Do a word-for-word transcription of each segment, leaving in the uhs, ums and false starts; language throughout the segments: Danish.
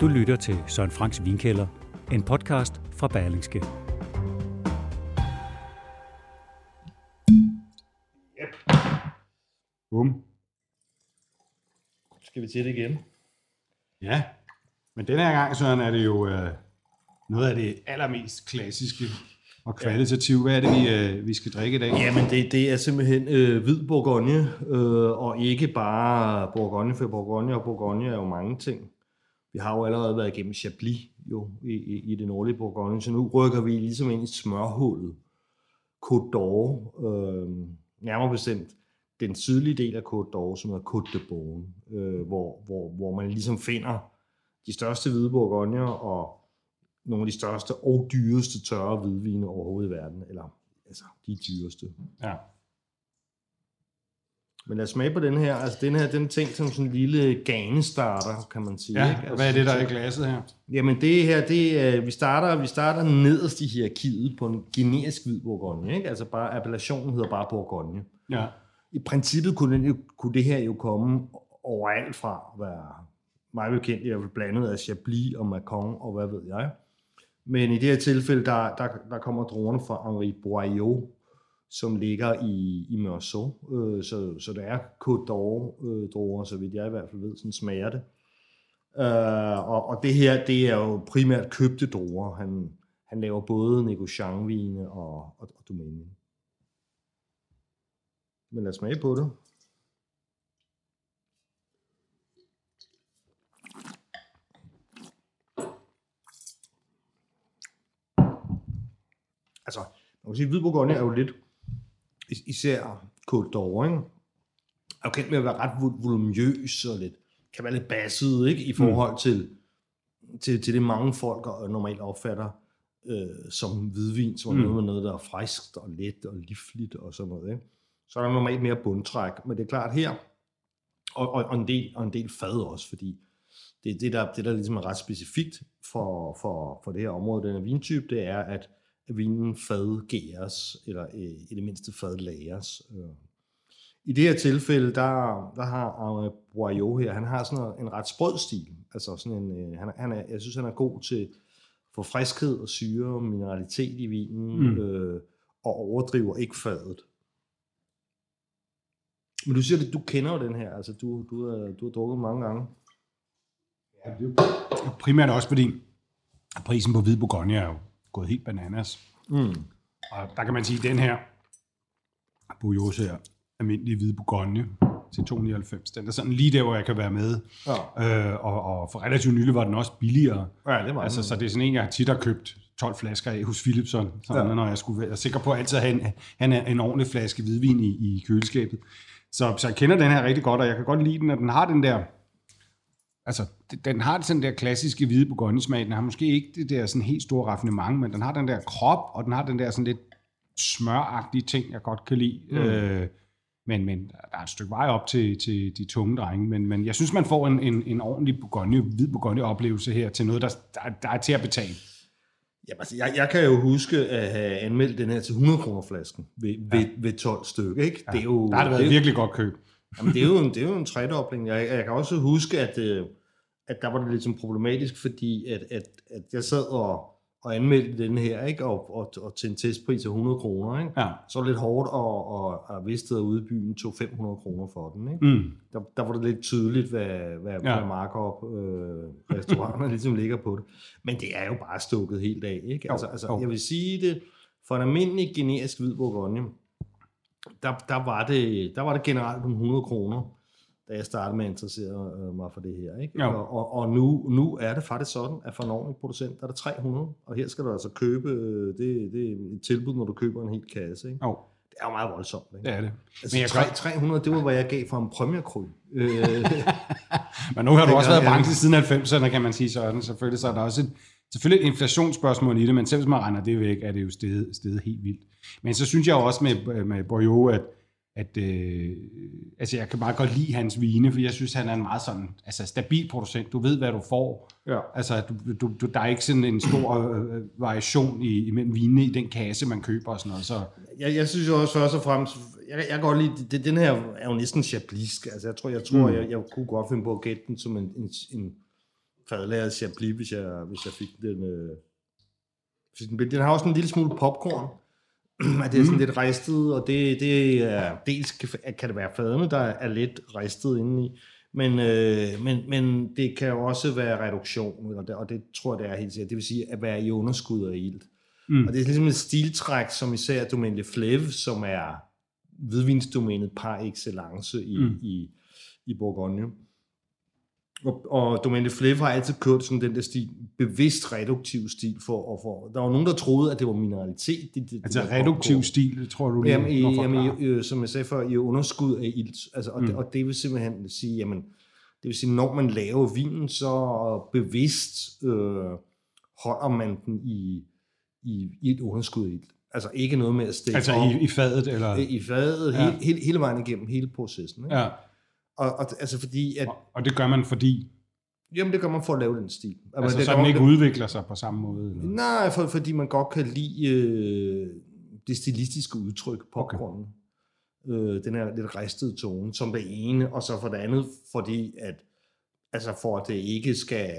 du lytter til Søren Franks Vinkælder, en podcast fra Berlingske. Yep. Bum. Skal vi til det igen? Ja, men denne her gang, Søren, er det jo øh, noget af det allermest klassiske og kvalitative. Hvad er det, vi, øh, vi skal drikke i dag? Jamen, det, det er simpelthen øh, hvid bourgogne, øh, og ikke bare bourgogne, for bourgogne og bourgogne er jo mange ting. Vi har jo allerede været igennem Chablis jo, i, i, i det nordlige Bourgogne, så nu rykker vi ligesom ind i smørhullet. Côte d'Or, øh, nærmere bestemt den sydlige del af Côte d'Or, som hedder Côte de Beaune, øh, hvor, hvor, hvor man ligesom finder de største hvide bourgogner og nogle af de største og dyreste tørre hvidvine overhovedet i verden, eller altså de dyreste. Ja. Men lad os smage på den her. Altså den her, den ting som sådan en lille ganestarter, kan man sige. Ja, ikke? Altså, hvad er det, der er i glasset her? Jamen det her, det er, vi starter, vi starter nederst i hierarkiet på en generisk hvid bourgogne, ikke? Altså bare, appellationen hedder bare bourgogne. Ja. I princippet kunne, den jo, kunne det her jo komme overalt fra, at være meget bekendt, i hvert fald blandet af Chablis og Macon og hvad ved jeg. Men i det her tilfælde, der, der, der kommer druerne fra Henri Boillot, som ligger i, i Meursault, øh, så, så der er Côte d'Or-druer, øh, så vidt jeg i hvert fald ved, sådan smager det. Øh, og, og det her, det er jo primært købte druer. Han, han laver både negociantvine og, og, og domæne. Men lad os smage på det. Altså, man kan sige, hvid bourgogne er jo lidt... Især Côte d'Or, ikke? Er jo kendt med at være ret volumøs og lidt, kan være lidt basset, ikke? I forhold til, mm. til, til det mange folk og normalt opfatter øh, som hvidvin, som er noget, mm. noget, der er friskt og let og livligt og sådan noget, ikke? Så er der normalt mere bundtræk, men det er klart her, og, og, og, en, del, og en del fad også, fordi det er det, der, det, der ligesom er ret specifikt for, for, for det her område, den her vintype, det er, at at vinen fadgæres, eller øh, i det mindste fadlæres. Øh. I det her tilfælde, der, der har Henri Boillot her, han har sådan en ret sprød stil. Altså sådan en, øh, han, han er, jeg synes, han er god til for friskhed og syre og mineralitet i vinen, mm. øh, og overdriver ikke fadet. Men du siger, at du kender jo den her, altså du, du, har, du har drukket mange gange. Ja, det er primært også, fordi prisen på hvid bourgogne er jo gået helt bananas. Mm. Og der kan man sige, at den her Bourgogne her, almindelig hvide bourgogne til to hundrede nioghalvfems, den er sådan lige der, hvor jeg kan være med. Ja. Øh, og, og for relativt nylig var den også billigere. Ja, det var altså, så det er sådan en, jeg tit har købt tolv flasker af hos Philipsen, sådan, ja. Når jeg skulle være sikker på at altid have en, en ordentlig flaske hvidvin i, i køleskabet. Så, så jeg kender den her rigtig godt, og jeg kan godt lide den, at den har den der... Altså, den har sådan der klassiske hvide bourgogne-smag. Den har måske ikke det der sådan helt store raffinement, men den har den der krop, og den har den der sådan lidt smøragtige ting, jeg godt kan lide. Mm. Øh, men, men der er et stykke vej op til, til de tunge drenge. Men, men jeg synes, man får en, en, en ordentlig bourgogne, hvid bourgogne-oplevelse her til noget, der, der, der er til at betale. Jamen, altså, jeg, jeg kan jo huske at have anmeldt den her til hundrede kroner flasken ved, ja. ved, ved tolv stykker, ikke? Ja, det er jo, der har det været det, virkelig godt køb. Jamen, det er jo en, det er jo en tredobling. Jeg, jeg kan også huske, at, at der var det lidt som problematisk, fordi at, at, at jeg sad og, og anmeldte den her, ikke? Og, og, og til en testpris af hundrede kroner, ikke? Ja. Så var det lidt hårdt, og, og, og Vested ude i byen tog fem hundrede kroner for den, ikke? Mm. Der, der var det lidt tydeligt, hvad, hvad, ja. hvad markup øh, restauranterne ligesom ligger på det. Men det er jo bare stukket helt af, ikke? Altså, jo, altså jo. Jeg vil sige det, for en almindelig generisk hvid bourgogne, Der, der, var det, der var det generelt på hundrede kroner, da jeg startede med at interessere mig for det her, ikke? Og, og, og nu, nu er det faktisk sådan, at for en ordentlig producent, der er det tre hundrede, og her skal du altså købe, det, det er et tilbud, når du køber en hel kasse, ikke? Jo. er jo meget voldsomt. Ikke? Det er det. Altså, men jeg tre hundrede, det var, hvad jeg gav for en premierkrøl. Men nu har du også været i branchen siden halvfemserne, kan man sige sådan. Selvfølgelig så er der også et, selvfølgelig et inflationsspørgsmål i det, men selv hvis man regner det væk, er det jo stedet, stedet helt vildt. Men så synes jeg også med, med Boillot, at at øh, altså jeg kan meget godt lide hans vine, for jeg synes, han er en meget sådan, altså stabil producent. Du ved, hvad du får. Ja. Altså, du, du, du, der er ikke sådan en stor øh, variation i, imellem vine i den kasse, man køber og sådan noget. Så. Jeg, jeg synes jo også først og fremmest, jeg, jeg kan godt lide, det, den her er jo næsten Chablis. Altså, jeg tror, jeg, tror, mm. jeg, jeg kunne godt finde på at gætte den som en, en, en fadlæret Chablis, hvis jeg, hvis jeg fik den. Øh, fik den, den har også en lille smule popcorn. At det er sådan mm. lidt ristet, og det, det er, dels kan, kan det være fadene, der er lidt ristet indeni, men, øh, men, men det kan jo også være reduktion, og det, og det tror jeg, det er helt sikkert. Det vil sige at være i underskud og ild. Mm. Og det er ligesom et stiltræk, som især Domaine Leflaive, som er hvidvinsdomænet par excellence i, mm. i, i Bourgogne. Og, og Domaine Leflaive har altid kørt sådan den der stil, bevidst reduktiv stil for og for. Der var nogen, der troede, at det var mineralitet. Det, det, altså det reduktiv stil, tror du? Jamen, lige, i, jamen i, som jeg sagde før, i underskud af ilt. Altså, og, mm. og det vil simpelthen sige, jamen, det vil sige, når man laver vinen, så bevidst øh, holder man den i, i, i et underskud af ilt. Altså ikke noget med at stikke altså op. I, i fadet? Eller? I fadet, ja. he, he, hele vejen igennem, hele processen. Ikke? Ja. Og, og, altså fordi, at, og, og det gør man fordi? Jamen det gør man for at lave den stil. Altså, altså det så den ikke man, udvikler sig på samme måde? Eller? Nej, for, fordi man godt kan lide øh, det stilistiske udtryk på popcornen. Okay. Øh, den her lidt ristede tone som det ene, og så for det andet fordi at, altså for at det ikke skal,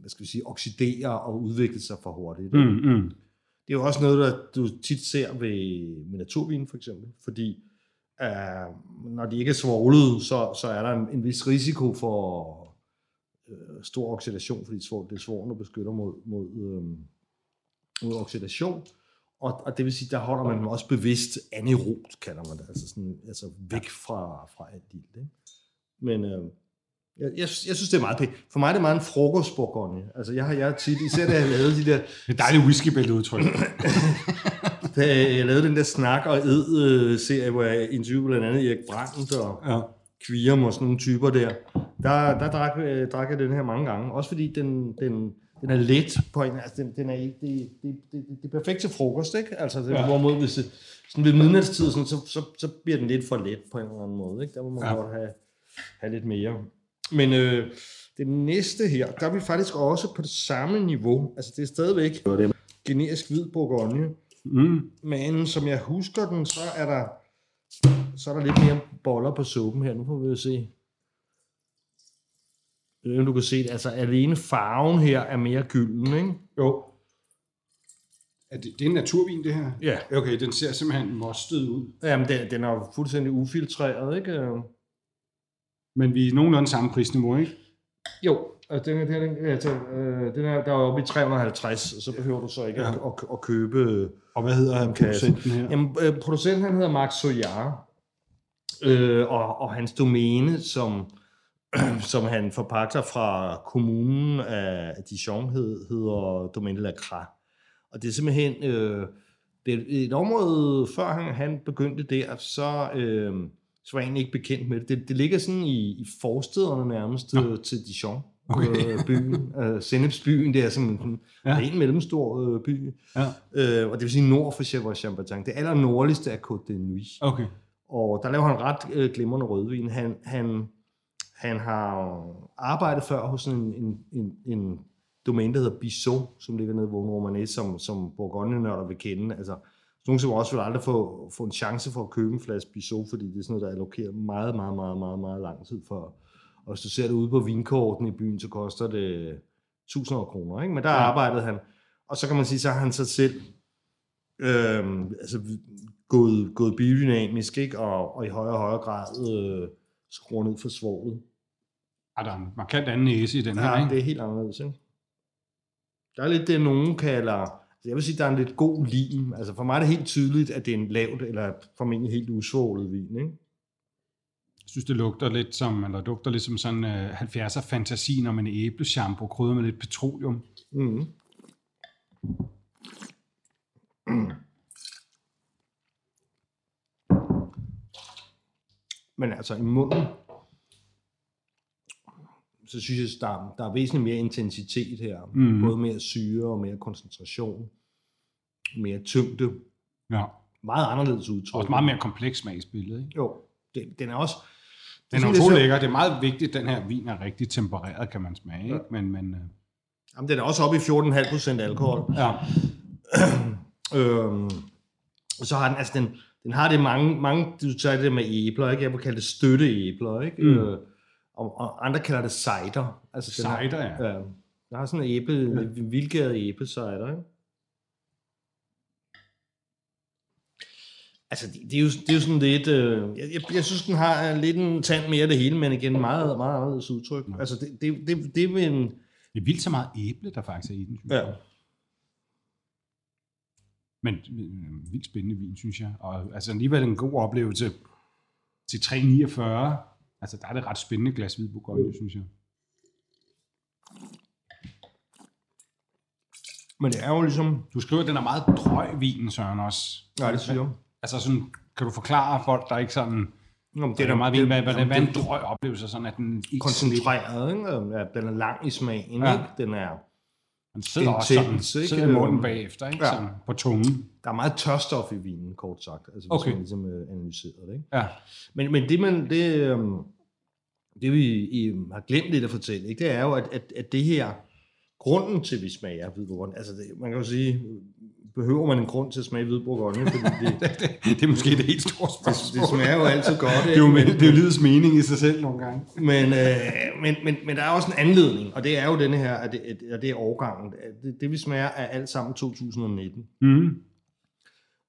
hvad skal vi sige, oxidere og udvikle sig for hurtigt. Mm, mm. Det er jo også noget, der du tit ser ved, med naturvinen for eksempel, fordi Uh, når de ikke er svovlede, så, så er der en, en vis risiko for uh, stor oxidation, fordi det er svovlen, der beskytter mod, mod, uh, mod oxidation. Og, og det vil sige, der holder man dem også bevidst anaerobt, kalder man det. Altså, sådan, altså væk fra, fra alt det. Ikke? Men uh, jeg, jeg synes, det er meget pænt. For mig er det meget en frokostbourgogne. Altså jeg har jeg tit, især da jeg lavede de der... Det dejlige whiskybælteudtryk. Da jeg lavede den der snak og ed-serie, hvor jeg interviewede blandt andet Erik Brandt og ja. Kvirum og sådan nogle typer der, der, der drak, øh, drak jeg den her mange gange. Også fordi den, den, den er let på en, altså den, den er ikke, det, det, det, det er perfekt til frokost, ikke? Altså det, ja. Hvorimod hvis det, sådan ved midnatstid, sådan, så, så, så bliver den lidt for let på en eller anden måde, ikke? Der må man ja. Godt have, have lidt mere. Men øh, det næste her, der er vi faktisk også på det samme niveau, altså det er stadigvæk generisk hvid bourgogne. Mm. Men som jeg husker den, så er der så er der lidt mere boller på suppen her. Nu får vi jo se. Jeg ved, du kan se det. Altså alene farven her er mere gylden, ikke? Jo. Er det, det er en naturvin, det her? Ja. Okay, den ser simpelthen mostet ud. Jamen, den, den er jo fuldstændig ufiltreret, ikke? Men vi er nogenlunde samme prisniveau, ikke? Jo. Og den, den, den, den er der er oppe i tre hundrede og halvtreds, og så behøver du så ikke ja. at, at, at købe... Og hvad hedder han, producenten her? Jamen, producenten han hedder Maxo Yara, øh, og, og hans domæne, som, som han forpagter fra kommunen af Dijon, hed, hedder Domaine La Cras. Og det er simpelthen... Øh, det er et område, før han, han begyndte der, så... Øh, så var jeg egentlig ikke bekendt med det. Det, det ligger sådan i, i forstederne nærmest ja. til Dijon. Okay. øh, byen, øh, Sennepsbyen, det er sådan en ja. ren mellemstor øh, by, ja. øh, og det vil sige nord for Chevrolet-Chambertin, det aller nordligste er Côte de Nuits, okay. og der laver han ret øh, glimrende rødvin. Han, han, han har arbejdet før hos en, en, en, en domæne, der hedder Bisseau, som ligger nede i Vosne-Romanée, som, som bourgogne-nørder vil kende, altså nogen som også vil aldrig få, få en chance for at købe en flaske Bisseau, fordi det er sådan noget, der er allokeret meget, meget, meget, meget, meget lang tid for. Og hvis du ser det ude på vinkorten i byen, så koster det tusinder af kroner, ikke? Men der ja. Arbejdede han. Og så kan man sige, så har han sig selv øh, altså, gået, gået biodynamisk, ikke? Og, og i højere og højere grad øh, skruer ned for svovlet. Ja, der er en markant anden næse i den her, ja, ikke? Det er helt anderledes, ikke? Der er lidt det, nogen kalder... Jeg vil sige, der er en lidt god lim. Altså for mig er det helt tydeligt, at det er en lavt, eller formentlig helt usvålet vin, ikke? Jeg synes, det lugter lidt som, eller lugter lidt som sådan øh, halvfjerdser fantasi, når man er æbleshampoo, krydder med lidt petroleum. Mm. Mm. men altså i munden, så synes jeg, der, der er væsentligt mere intensitet her. Mm. Både mere syre og mere koncentration, mere tyngde. Ja. Meget anderledes udtryk. Også meget mere kompleks smagsbillede, ikke? Jo, det, den er også... Den er utrolig lækker. Det er meget vigtigt, at den her vin er rigtig tempereret, kan man smage, ikke? Ja. Men, men, øh... Jamen, den er også oppe i fjorten komma fem procent alkohol. Ja. øhm, så har den, altså den, den har det mange, mange, du tager det med æbler, ikke? Jeg vil kalde det støtteæbler, ikke? Mm. Øh, og, og andre kalder det cider. Altså, cider, den har, ja. Øh, der har sådan en æble, ja. Vildgæret æblecider, ikke? Altså, det, det, er jo, det er jo sådan lidt... Øh, jeg, jeg, jeg synes, den har lidt en tand mere af det hele, men igen, meget, meget anderledes udtryk. Ja. Altså, det, det, det, det er en... Det er vildt så meget æble, der faktisk er i den, synes jeg. Ja. Men øh, vildt spændende vin, synes jeg. Og altså, alligevel en god oplevelse til tre komma niogfyrre. Altså, der er det ret spændende glas hvid bourgogne, synes jeg. Men det er jo ligesom... Du skriver, at den er meget drøg vinen, Søren, også. Ja, det siger jeg. Altså sådan, kan du forklare folk, der ikke sådan... Jamen, det er da meget vildt, hvad, hvad, hvad en drøg oplevelse, sådan at den ikke... Koncentreret, ikke? Ja, den er lang i smagen, ja. Ikke? Den er... Den sidder også sådan, sidder i munden bagefter, ikke? Ja. Sådan, på tungen. Der er meget tørstof i vinen, kort sagt, altså hvis okay. man ligesom analyserer det, ikke? Ja. Men, men det, man, det, det vi I har glemt lidt at fortælle, ikke? Det er jo, at, at, at det her... Grunden til, at vi smager hvid bourgogne, altså det, man kan jo sige... Behøver man en grund til at smage hvid bourgogne? Det, det, det er måske det helt store spørgsmål. Det, det smager jo altid godt. Det er jo, men, det er jo livets mening i sig selv nogle gange. Men, øh, men, men, men der er også en anledning, og det er jo denne her, og det, og det er årgangen. Det, det vi smager er alt sammen to tusind nitten. Mm.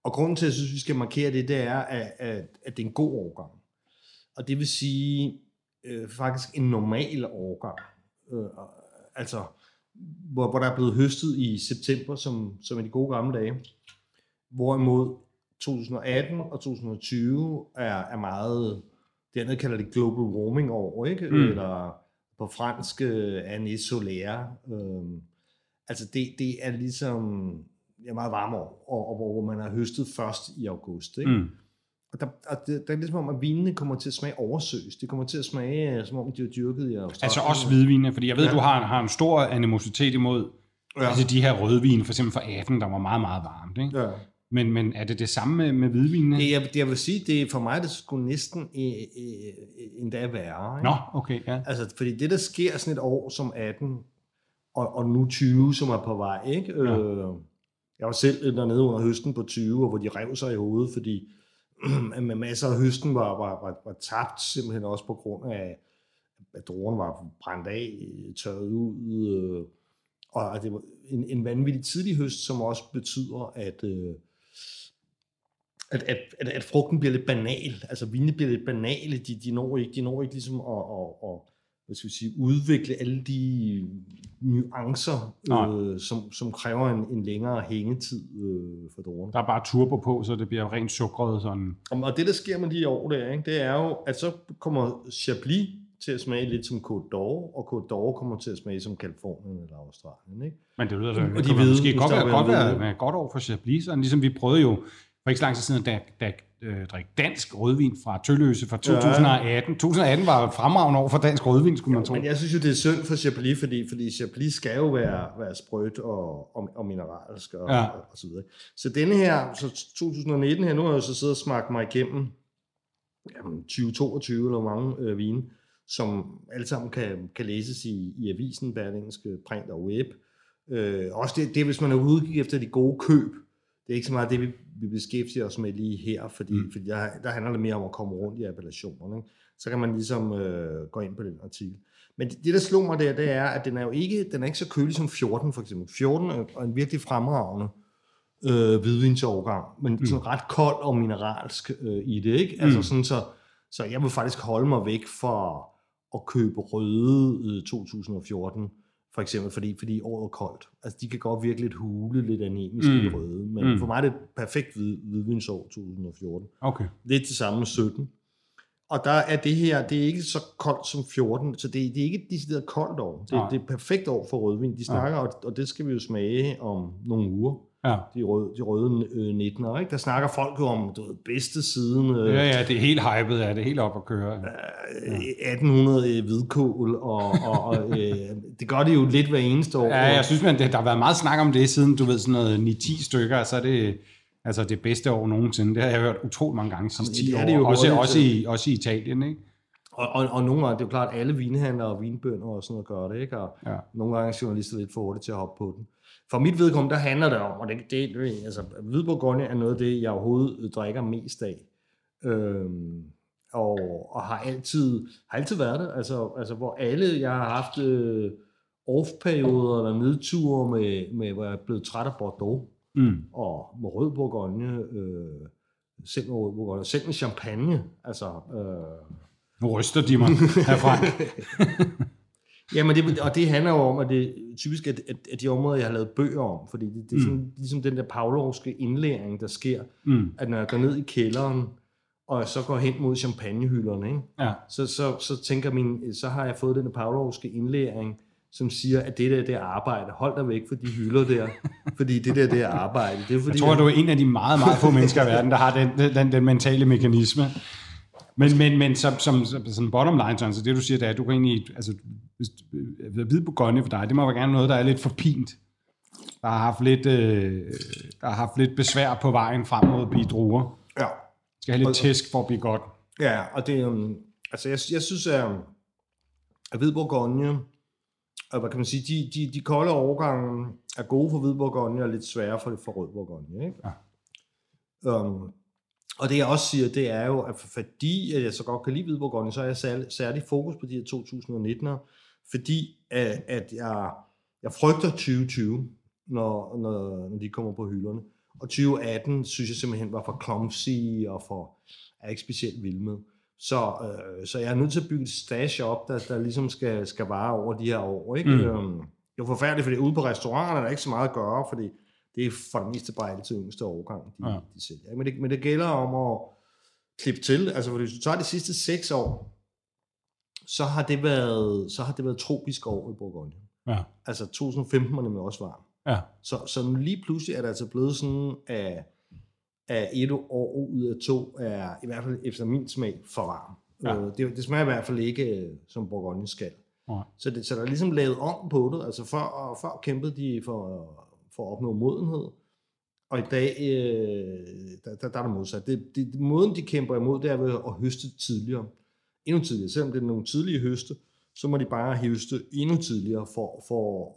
Og grunden til, at jeg synes, vi skal markere det, det er, at, at, at det er en god årgang. Og det vil sige øh, faktisk en normal årgang. Øh, altså... Hvor, hvor der er blevet høstet i september, som, som i de gode gamle dage. Hvorimod to tusind atten og to tusind tyve er, er meget, dernede kalder det global warming år, ikke? Mm. Eller på fransk année solaire. Øhm, altså det, det er ligesom ja, meget varme år, og, og hvor man har høstet først i august, ikke? Mm. Og, der, og det, der er ligesom om, at vinene kommer til at smage oversøs. Det kommer til at smage, som om de er dyrket i Australien. Altså også hvidvinene, fordi jeg ved, ja. Du har, har en stor animositet imod ja. Altså de her rødvine, for eksempel fra atten, der var meget, meget varmt. Ikke? Ja. Men, men er det det samme med, med hvidvinene? Det, jeg, det, jeg vil sige, det for mig, det skulle næsten øh, øh, endda værre. Ikke? Nå, okay, ja. Altså, fordi det, der sker sådan et år som atten, og, og nu tyve, som er på vej, ikke? Ja. Øh, jeg var selv dernede under høsten på tyve, og hvor de rev sig i hovedet, fordi med masser af høsten var, var, var, var tabt, simpelthen også på grund af, at druerne var brændt af, tørret ud, øh, og det var en, en vanvittig tidlig høst, som også betyder, at, øh, at, at, at, at frugten bliver lidt banal, altså vinene bliver lidt banale, de, de når ikke, de når ikke ligesom at, at, at, hvad skal vi sige, udvikle alle de nuancer, øh, som, som kræver en, en længere hængetid øh, for druerne. Der er bare turbo på, så det bliver rent sukkeret sådan. Og det, der sker med de år der, ikke, det er jo, at så kommer Chablis til at smage lidt som Côte d'Or, og Côte d'Or kommer til at smage som Californien eller Australien, ikke? Men det lyder så, det de måske godt være, godt, være, være godt over for Chablis, sådan ligesom vi prøvede jo for ikke så lang tid siden, da, da øh, drikke dansk rødvin fra Tølløse fra to tusind atten. to tusind atten var et fremragende år for dansk rødvin, skulle man jo, tro. Men jeg synes jo, det er synd for Chablis, fordi, fordi Chablis skal jo være, være sprødt og, og, og mineralsk og, ja. og, og så videre. Så denne her, så to tusind nitten her, nu har jeg jo så siddet og smagt mig igennem jamen, tyve toogtyve eller mange øh, vine, som alle sammen kan, kan læses i, i avisen, Berlingske, print og web. Øh, også det, det, hvis man er udgik efter de gode køb. Det er ikke så meget det, vi, vi beskæftiger os med lige her, fordi, mm. fordi der, der handler det mere om at komme rundt i appellationerne, ikke? Så kan man ligesom øh, gå ind på den artikel. Men det, det, der slog mig der, det er, at den er jo ikke, den er ikke så kølig som fjorten, for eksempel. fjorten er en virkelig fremragende øh, hvidvinsårgang, men mm. sådan ret kold og mineralsk øh, i det, ikke? Altså mm. sådan, så, så jeg vil faktisk holde mig væk fra at købe røde øh, to tusind fjorten, for eksempel, fordi, fordi året er koldt. Altså, de kan godt virke lidt hule, lidt anemisk mm. i røde, men mm. for mig er det et perfekt hvid, hvidvinsår to tusind fjorten. Okay. Lidt det samme med sytten. Og der er det her, det er ikke så koldt som fjorten, så det, det er ikke et decideret koldt år. Det, det er perfekt år for rødvin. De snakker, og, og det skal vi jo smage om nogle uger. Ja. De røde, de røde øh, nittenere, ikke? Der snakker folk jo om, du ved, bedste siden... Øh, ja, ja, det er helt hyped, ja, det er helt op at køre. Øh, ja. atten hundrede øh, hvidkål, og, og, og øh, det gør det jo lidt hver eneste år. Ja, jeg synes, man, det, der har været meget snak om det, siden, du ved, sådan noget ni ti stykker, så er det... Altså det bedste år nogensinde. Det har jeg hørt utrolig mange gange sidste ti år. Jo også, også, i, også i Italien, ikke? Og, og, og nogle gange, det er jo klart, at alle vinhandlere og vinbønder og sådan noget gør det, ikke? Og ja. Nogle gange er journalister lidt for hurtigt til at hoppe på den. For mit vedkommende, der handler det om, og det, det, det altså Hvidbourgundie er noget af det, jeg overhovedet drikker mest af. Øhm, og og har, altid, har altid været det. Altså, altså hvor alle, jeg har haft øh, off-perioder eller nedture, med, med, hvor jeg er blevet træt af Bordeaux. Mm. Og med rød bourgogne, øh, selv med rød bourgogne, selv med champagne, altså... Øh... Nu ryster de mig, herr Frank. Jamen, det, og det handler jo om, at det typisk er at de områder, jeg har lavet bøger om, fordi det, det er sådan, mm. ligesom den der pavlovske indlæring, der sker, mm. at når jeg går ned i kælderen, og så går hen mod champagnehylderne, ikke? Ja. Så, så, så tænker min, så har jeg fået den der pavlovske indlæring, som siger, at det der, det er arbejde. Hold dig væk fra de hylder der, fordi det der, det er arbejde. Det er fordi, jeg tror, at du er en af de meget, meget få mennesker i verden, der har den, den, den mentale mekanisme. Men, men, men som, som, som bottom line, sådan, så det du siger, det er, at du egentlig, altså, Hvidbourgundie for dig, det må være gerne noget, der er lidt forpint. Der har haft lidt, øh, der har haft lidt besvær på vejen frem mod at blive druer. Ja. Skal have lidt tæsk for at blive godt. Ja, og det, um, altså, jeg, jeg synes, at, at Hvidbourgundie, og hvad kan man sige, de, de, de kolde årgange er gode for Hvidbourgundie og lidt svære for, for Rød Bourgundie, ikke? Ja. Um, og det jeg også siger, det er jo, at fordi at jeg så godt kan lide Hvidbourgundie, så er jeg særlig, særlig fokus på de her to tusind nittenere, fordi at, at jeg, jeg frygter tyve tyve, når, når, når de kommer på hylderne. Og tyve atten synes jeg simpelthen var for clumsy og for, er ikke specielt vild med. Så, øh, så jeg er nødt til at bygge et stash op, der, der ligesom skal, skal vare over de her år, ikke? Mm. Øhm, det er forfærdeligt, fordi ude på restauranterne er der ikke så meget at gøre, fordi det er for det meste bare altid yngste årgang, de, ja. de sælger. Men det, men det gælder om at klippe til. Altså hvis du tager de sidste seks år, så har det været, så har det været tropisk år i Bourgogne. Ja. Altså to tusind femten var nemlig også varm. Ja. Så, så lige pludselig er det altså blevet sådan, at at et år ud af to er, i hvert fald efter min smag, for varm. Ja. Det, det smager i hvert fald ikke som Bourgogne skal. Ja. Så, det, så der er ligesom lavet om på det. Altså før, før kæmpede de for, for at opnå modenhed, og i dag øh, der, der, der er det modsat. Det, det, måden de kæmper imod, det er ved at høste tidligere. Endnu tidligere. Selvom det er nogle tidlige høste, så må de bare høste endnu tidligere for, for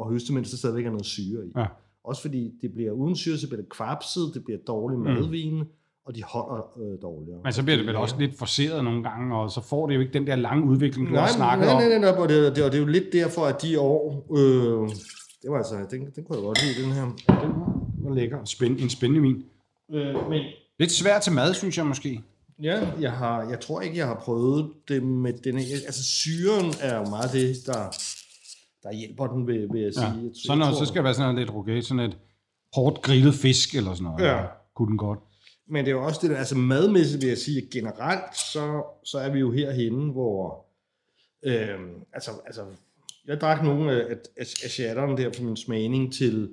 at, at høste, mens der stadigvæk er noget syre i. Ja. Også fordi det bliver uden syre, så bliver det kvapset, det bliver dårlig madvin, mm. og de holder øh, dårligere. Men så bliver det vel også lidt forceret nogle gange, og så får det jo ikke den der lange udvikling, du nej, har snakket nej, nej, nej, nej, om. Nej, nej, nej, og det er jo lidt derfor, at de år... Øh, det var altså... Den, den kunne jeg godt lide, den her. Den var lækker. Spænd, en spændende vin. Øh, men... Lidt svært til mad, synes jeg måske. Ja, jeg, har, jeg tror ikke, jeg har prøvet det med denne... Altså syren er jo meget det, der... der hjælper den, vil, vil jeg sige. Ja. Sådan noget, så skal det være sådan noget lidt roget, sådan et hårdt grillet fisk eller sådan noget. Ja. Kunne den godt. Men det er jo også det der, altså madmæssigt vil jeg sige, at generelt, så, så er vi jo herhenne, hvor, øh, altså, altså, jeg drak nogle af, af, af, af chatterne der på min smagning til,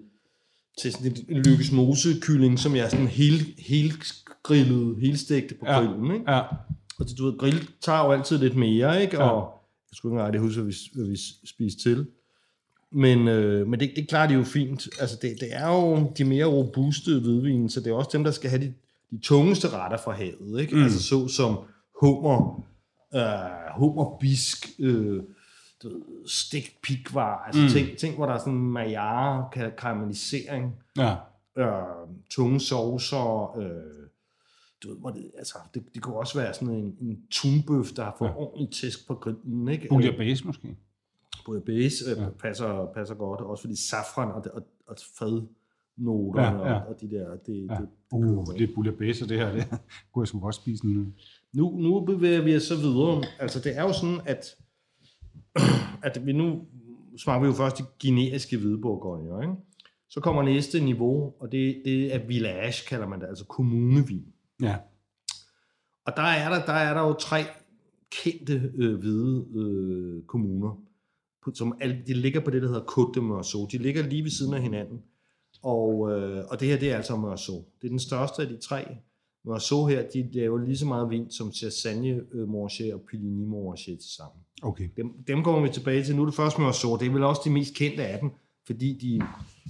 til sådan en Lykkes Mose-kylling, som jeg sådan helt, helt grillede, helt stegte på grillen, ja. Ikke? Ja. Og det, du ved, grill tager jo altid lidt mere, ikke? Ja. Og jeg skulle ikke rigtig huske, hvad vi, hvad vi spiste til. Men, øh, men det, det klarer de jo fint. Altså det, det er jo de mere robuste hvidvine, så det er også dem, der skal have de, de tungeste retter fra havet, ikke? Mm. Altså så som hummer, øh, hummerbisk, øh, stegt pikvar, altså mm. ting, ting, hvor der er sådan en maillard, karamellisering, ja. øh, tunge saucer, øh, du ved, det, altså, det, det kunne også være sådan en, en tunbøf, der har fået ja. ordentlig tæsk på grillen, ikke? Bouillabaisse måske? Bouillabaisse øh, ja. passer, passer godt, også fordi safran og, og, og fadnoter ja, ja. Og, og de der... Det, ja. det, det, uh, det er bouillabaisse, det her. Det kunne jeg sgu godt spise nu. nu. Nu bevæger vi os så videre. Altså, det er jo sådan, at, at vi nu smager vi jo først de generiske hvidbourgundie, ikke? Så kommer næste niveau, og det, det er village, kalder man det, altså kommunevin. Ja. Og der er der, der er der jo tre kendte øh, hvide øh, kommuner, som alle, de ligger på det, der hedder Côte de Meursault. De ligger lige ved siden af hinanden. Og, øh, og det her, det er altså Meursault. Det er den største af de tre. Meursault her, de laver lige så meget vin som Chassagne-Montrachet og Puligny-Montrachet til sammen. Okay. Dem, dem kommer vi tilbage til. Nu er det første Meursault. Det er vel også de mest kendte af dem, fordi de,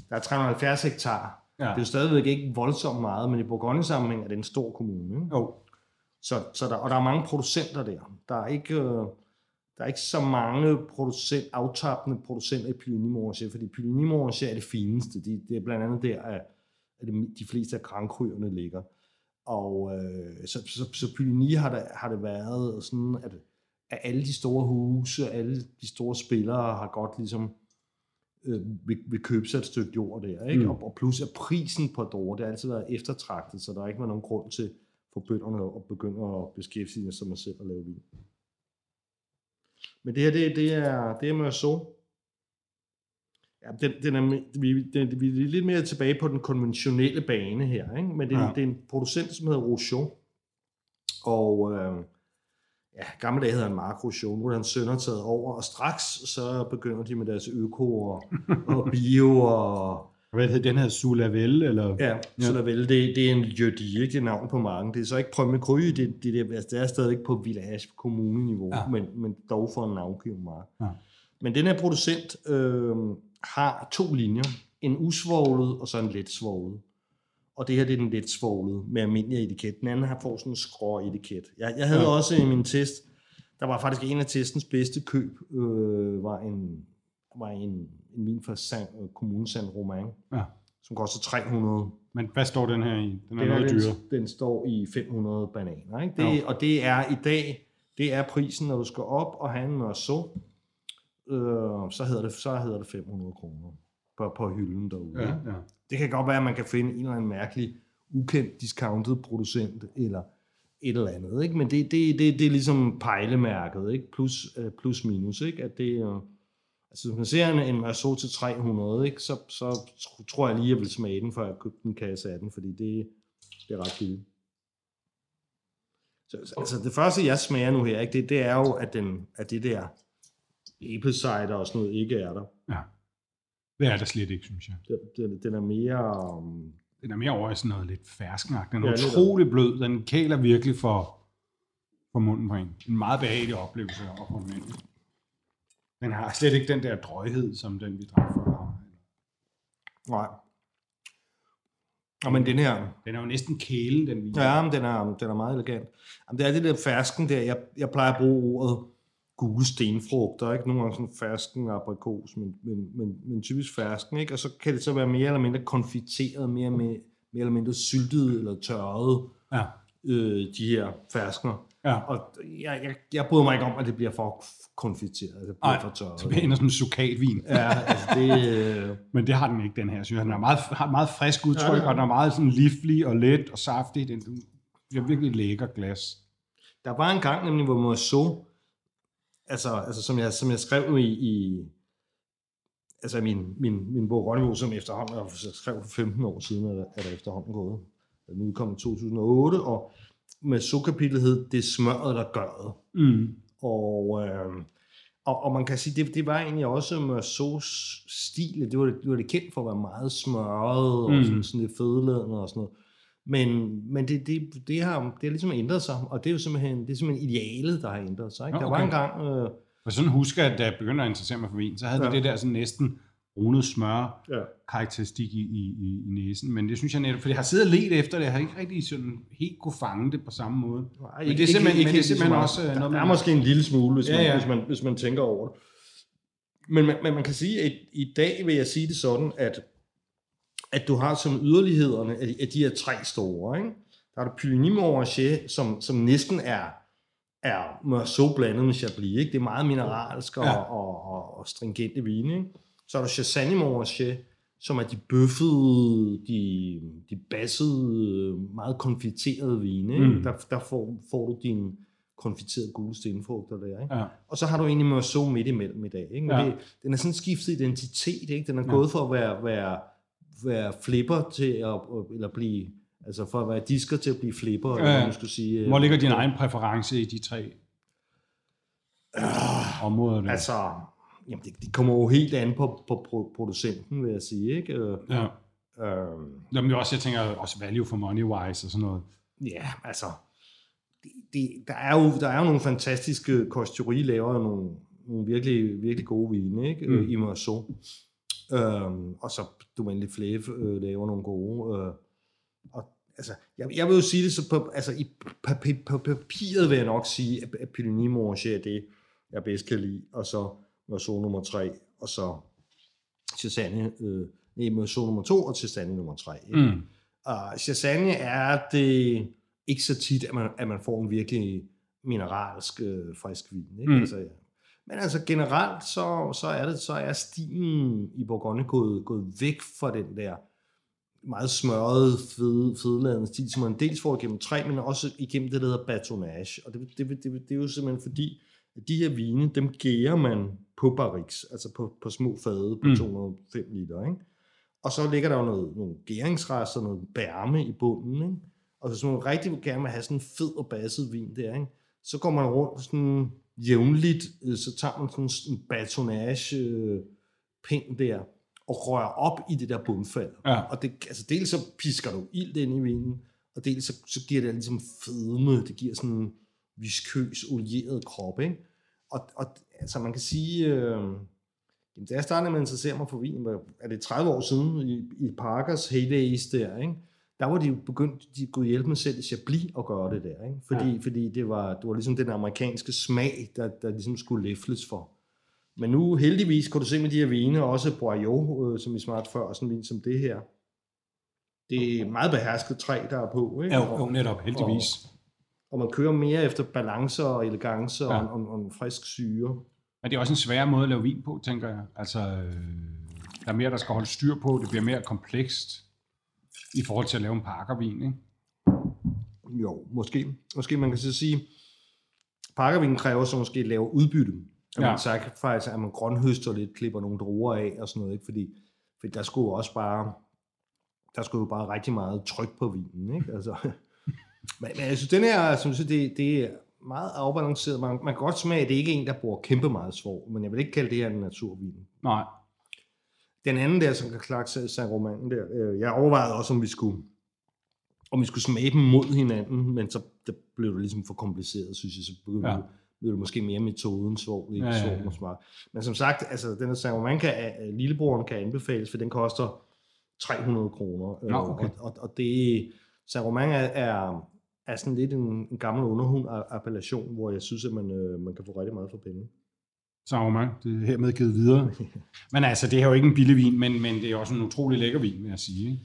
der er tre hundrede og halvfjerds hektar. Ja. Det er jo stadigvæk ikke voldsomt meget, men i Bourgogne-sammenhæng er det en stor kommune. Ikke? Oh. Så, så der, og der er mange producenter der. Der er ikke, øh, der er ikke så mange producent, aftabende producenter i Puligny-Montrachet, fordi Puligny-Montrachet er det fineste. De, det er blandt andet der, at de fleste af krankryerne ligger. Og øh, så, så, så Puligny har det, har det været sådan, at, at alle de store huse, alle de store spillere har godt ligesom øh, vil, vil købe sig et stykke jord der. Ikke? Mm. Og, og plus at prisen på dår, det har altid været eftertragtet, så der har ikke været nogen grund til for bønderne at begynde at beskæftige sig med selv at lave vin. Men det her, det, det er, det er Meursault. Ja, den, den er, vi, den, vi er lidt mere tilbage på den konventionelle bane her, ikke? Men det, ja. Det er en producent, som hedder Rochon. Og øh, ja, gamle dage hedder han Mark Rochon. Nu er hans sønner taget over, og straks så begynder de med deres øko og, og bio og... Hvad hedder den her Sous-Lavelle, eller? Ja, Sous-Lavelle, det, det er en jødi, ikke det navn på mange. Det er så ikke Prømme Kry, det, det, det, det er stadigvæk på village kommuneniveau, ja. men, men dog for en navngiven mark. Ja. Men den her producent øh, har to linjer. En usvoglet, og så en letsvoglet. Og det her, det er den letsvoglede med almindelig etiket. Den anden har fået sådan en skråetiket. Jeg, jeg havde ja. også i min test, der var faktisk en af testens bedste køb, øh, var en... var en, en vin fra kommunen Saint-Romain, ja. Som koster tre hundrede. Men hvad står den her i? Den er den, noget dyre. Den står i fem hundrede bananer. Ikke? Det, ja. Og det er i dag, det er prisen, når du skal op og have en Meursault, øh, så, hedder det, så hedder det fem hundrede kroner på, på hylden derude. Ja, ja. Det kan godt være, at man kan finde en eller anden mærkelig, ukendt, discounted producent, eller et eller andet. Ikke? Men det, det, det, det er ligesom pejlemærket, ikke? Plus, plus minus, ikke? At det... Altså, hvis man ser en Meursault til tre hundrede, ikke, så, så tror jeg lige, jeg vil smage den, før jeg købte en kasse af den, fordi det, det er ret billigt. Så, altså, det første, jeg smager nu her, ikke, det, det er jo, at, den, at det der apple cider og sådan noget ikke er der. Ja. Det er der slet ikke, synes jeg. Den, den, den er mere... Um... Den er mere over i sådan noget lidt ferskenagt. Den er ja, utrolig blød. Den kæler virkelig for, for munden på en. En meget behagelig oplevelse at få den ind. Den har slet ikke den der drøghed, som den vi drak før. Nej. Og men den her... Den er jo næsten kælen, den vi... Ja, men den er, den er meget elegant. Jamen, det er det der fersken der. Jeg, jeg plejer at bruge ordet gule stenfrugter. Ikke? Nogle gange sådan fersken aprikos, men, men, men, men typisk fersken. Ikke? Og så kan det så være mere eller mindre konfiteret, mere, mere eller mindre syltet eller tørret, ja. øh, de her ferskner. Ja. Og jeg, jeg, jeg bryder mig ikke om, at det bliver for konfiteret. Altså bliver Ej, for tørret. Det bliver endda sådan en sukatvin. Ja, altså det... Men det har den ikke, den her. Så den har meget, har meget frisk udtryk, ja, ja. Og den er meget sådan livlig og let og saftig. Den er virkelig lækker glas. Der var en gang nemlig, hvor Meursault, altså, altså som, jeg, som jeg skrev i, i altså min, min, min bog Rønnevo, som efterhånden, jeg skrev for femten år siden, er der, er der efterhånden gået. Den udkom i to tusind og otte, og med sukapitlet hed det smørret der gørret. Mm. Og, øh, og, og man kan sige, det, det var egentlig også Meursaults stil. Det var det, det var det kendt for at være meget smørret, mm. og sådan, sådan lidt fedeladende og sådan noget. Men, men det, det, det, har, det har ligesom ændret sig, og det er jo simpelthen, det er simpelthen idealet, der har ændret sig. Ikke? Der okay. var engang... Øh, og sådan husker jeg, da jeg begyndte at interessere mig for vin, så havde ja. det det der sådan næsten brunet smør ja. karakteristik i, i, i næsen, men det synes jeg netop, for jeg har siddet og let efter det, jeg har ikke rigtig sådan helt kunne fange det på samme måde. Nej, men ikke, det er simpelthen, ikke, men det er simpelthen også... Der, noget, der er måske en lille smule, hvis, ja, man, ja. hvis, man, hvis man tænker over det. Men man, men man kan sige, at i dag vil jeg sige det sådan, at, at du har som yderlighederne, at de er tre store, ikke? Der er der Puligny-Montrachet, som, som næsten er er Meursault blandet med Chablis, ikke? Det er meget mineralsk og, ja. og, og, og stringente vine, ikke? Så er der Chassagne-Montrachet, som er de bøffede, de, de bassede, meget konfiterede vine. Mm. Der, der får, får du dine konfiterede gule stenfrugter der. Ikke? Ja. Og så har du egentlig Meursault midt imellem i dag. Ikke? Ja. Det, den er sådan skiftet identitet. Ikke? Den er ja. gået for at være, være, være flipper til at, eller blive, altså for at være disker til at blive flipper. Ja. Eller, man skal sige, hvor ligger din egen præference i de tre øh, områder? Der? Altså... Jamen, det, det kommer jo helt an på, på producenten, vil jeg sige, ikke? Ja. Øhm. Jamen, også, jeg tænker også value for money wise og sådan noget. Ja, altså, det, det, der, er jo, der er jo nogle fantastiske kosteri, laver nogle, nogle virkelig, virkelig gode vine, ikke? Mm. I Meursault. Øhm, og så Domaine Leflaive øh, laver nogle gode. Øh, og altså, jeg, jeg vil jo sige det, så på, altså, i, på, på, på papiret vil jeg nok sige, at, at Pélinie Moucher er det, jeg bedst kan lide, og så Meursault nummer tre, og så Chassagne, øh, nej, Meursault nummer to, og Chassagne nummer tre. Mm. Og Chassagne er det ikke så tit, at man, at man får en virkelig mineralsk, øh, frisk vin, ikke? Mm. Altså, ja. Men altså generelt, så, så er det, så er stilen i Bourgogne gået, gået væk fra den der meget smørrede, fede, fedeladende stil, som man dels får igennem træ, men også igennem det, der hedder batonnage. Og det, det, det, det, det er jo simpelthen fordi, at de her vine, dem gærer man på barriques, altså på, på små fade på mm. to hundrede og fem liter, ikke? Og så ligger der jo noget, nogle gæringsrester, noget bærme i bunden, ikke? Og hvis man rigtig gerne vil have sådan en fed og basset vin der, ikke? Så går man rundt sådan jævnligt, så tager man sådan en batonnage-pind der, og rører op i det der bundfald. Ja. Og det, altså dels så pisker du ild ind i vinen, og dels så, så giver det ligesom fedme, det giver sådan en viskøs, olieret krop, ikke? Og, og altså man kan sige, øh, jamen, da jeg startede med at interessere mig for vin, er det tredive år siden, i, i Parkers heydays der, ikke? Der var de jo begyndt, de kunne hjælpe mig selv i Chablis at gøre det der, ikke? Fordi, ja. fordi det, var, det var ligesom den amerikanske smag, der, der ligesom skulle læfles for. Men nu heldigvis kunne du se med de her vine, også Boillot, øh, som vi smagte før, og sådan en vin som det her. Det er meget behersket træ, der er på, ikke? Ja, jo, netop, heldigvis. Og, og man kører mere efter balancer og elegance ja. og, og, og en frisk syre. Men det er også en svær måde at lave vin på, tænker jeg. Altså, der er mere, der skal holde styr på, det bliver mere komplekst i forhold til at lave en parkervin, ikke? Jo, måske. Måske man kan så sige, parkervin kræver så måske at lave udbytte. At ja. man sagde faktisk, at man grønhøster lidt, klipper nogle druer af og sådan noget, ikke? Fordi, fordi der skulle jo også bare, der skulle jo bare rigtig meget tryk på vinen, ikke? Altså, men, men jeg synes, den her, synes jeg, det, det er meget afbalanceret. Man, man kan godt smage, at det ikke er en, der bruger kæmpe meget svor, men jeg vil ikke kalde det her en naturvin. Nej. Den anden der, som kan klakse Saint-Romain der, øh, jeg overvejede også, om vi skulle, om vi skulle smage dem mod hinanden, men så det blev det ligesom for kompliceret, synes jeg, så begyndte ja. Det er måske mere metoden, svår, ikke ja, ja, ja. Svår. Men som sagt, altså, den her Saint-Romain kan, uh, lillebroren kan anbefales, for den koster tre hundrede kroner. Øh, no, okay. Og, og det, Saint-Romain er, er, er sådan lidt en, en gammel underhund-appellation, hvor jeg synes, at man, øh, man kan få rigtig meget for penge. Saint-Romain, det er hermed givet videre. Men altså, det er jo ikke en billig vin, men, men det er også en utrolig lækker vin, vil jeg sige.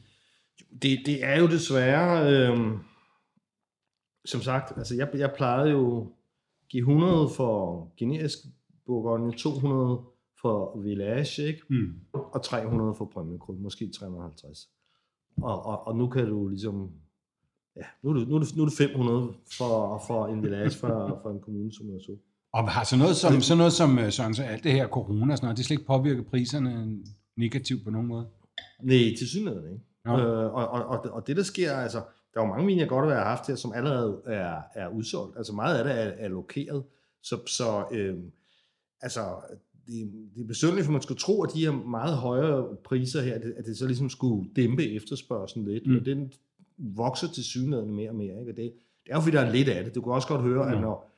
Det, det er jo desværre, øh, som sagt, altså, jeg, jeg plejede jo give hundrede for generisk Bourgogne, to hundrede for Village, ikke? Mm. Og tre hundrede for Premier Cru, måske tre hundrede og halvtreds. Og, og, og nu kan du ligesom, ja, nu er det, nu er det, nu er det fem hundrede for, for en Village for, for en kommune, som jeg så. Og har sådan noget som, sådan noget som sådan, så alt det her corona og sådan noget, det slet ikke påvirker priserne negativt på nogen måde? Nej, tilsyneladende ikke. Ja. Øh, og, og, og, og det der sker, altså, der er jo mange viner, jeg godt vil have haft her, som allerede er, er udsolgt. Altså meget af det er, er lokeret. Så, så øh, altså, det, det er besynderligt, for man skulle tro, at de her meget højere priser her, at det, at det så ligesom skulle dæmpe efterspørgselen lidt. Mm. Og den vokser til synligheden mere og mere, ikke? Og det, det er jo fordi, der er lidt af det. Du kan også godt høre, mm. at når,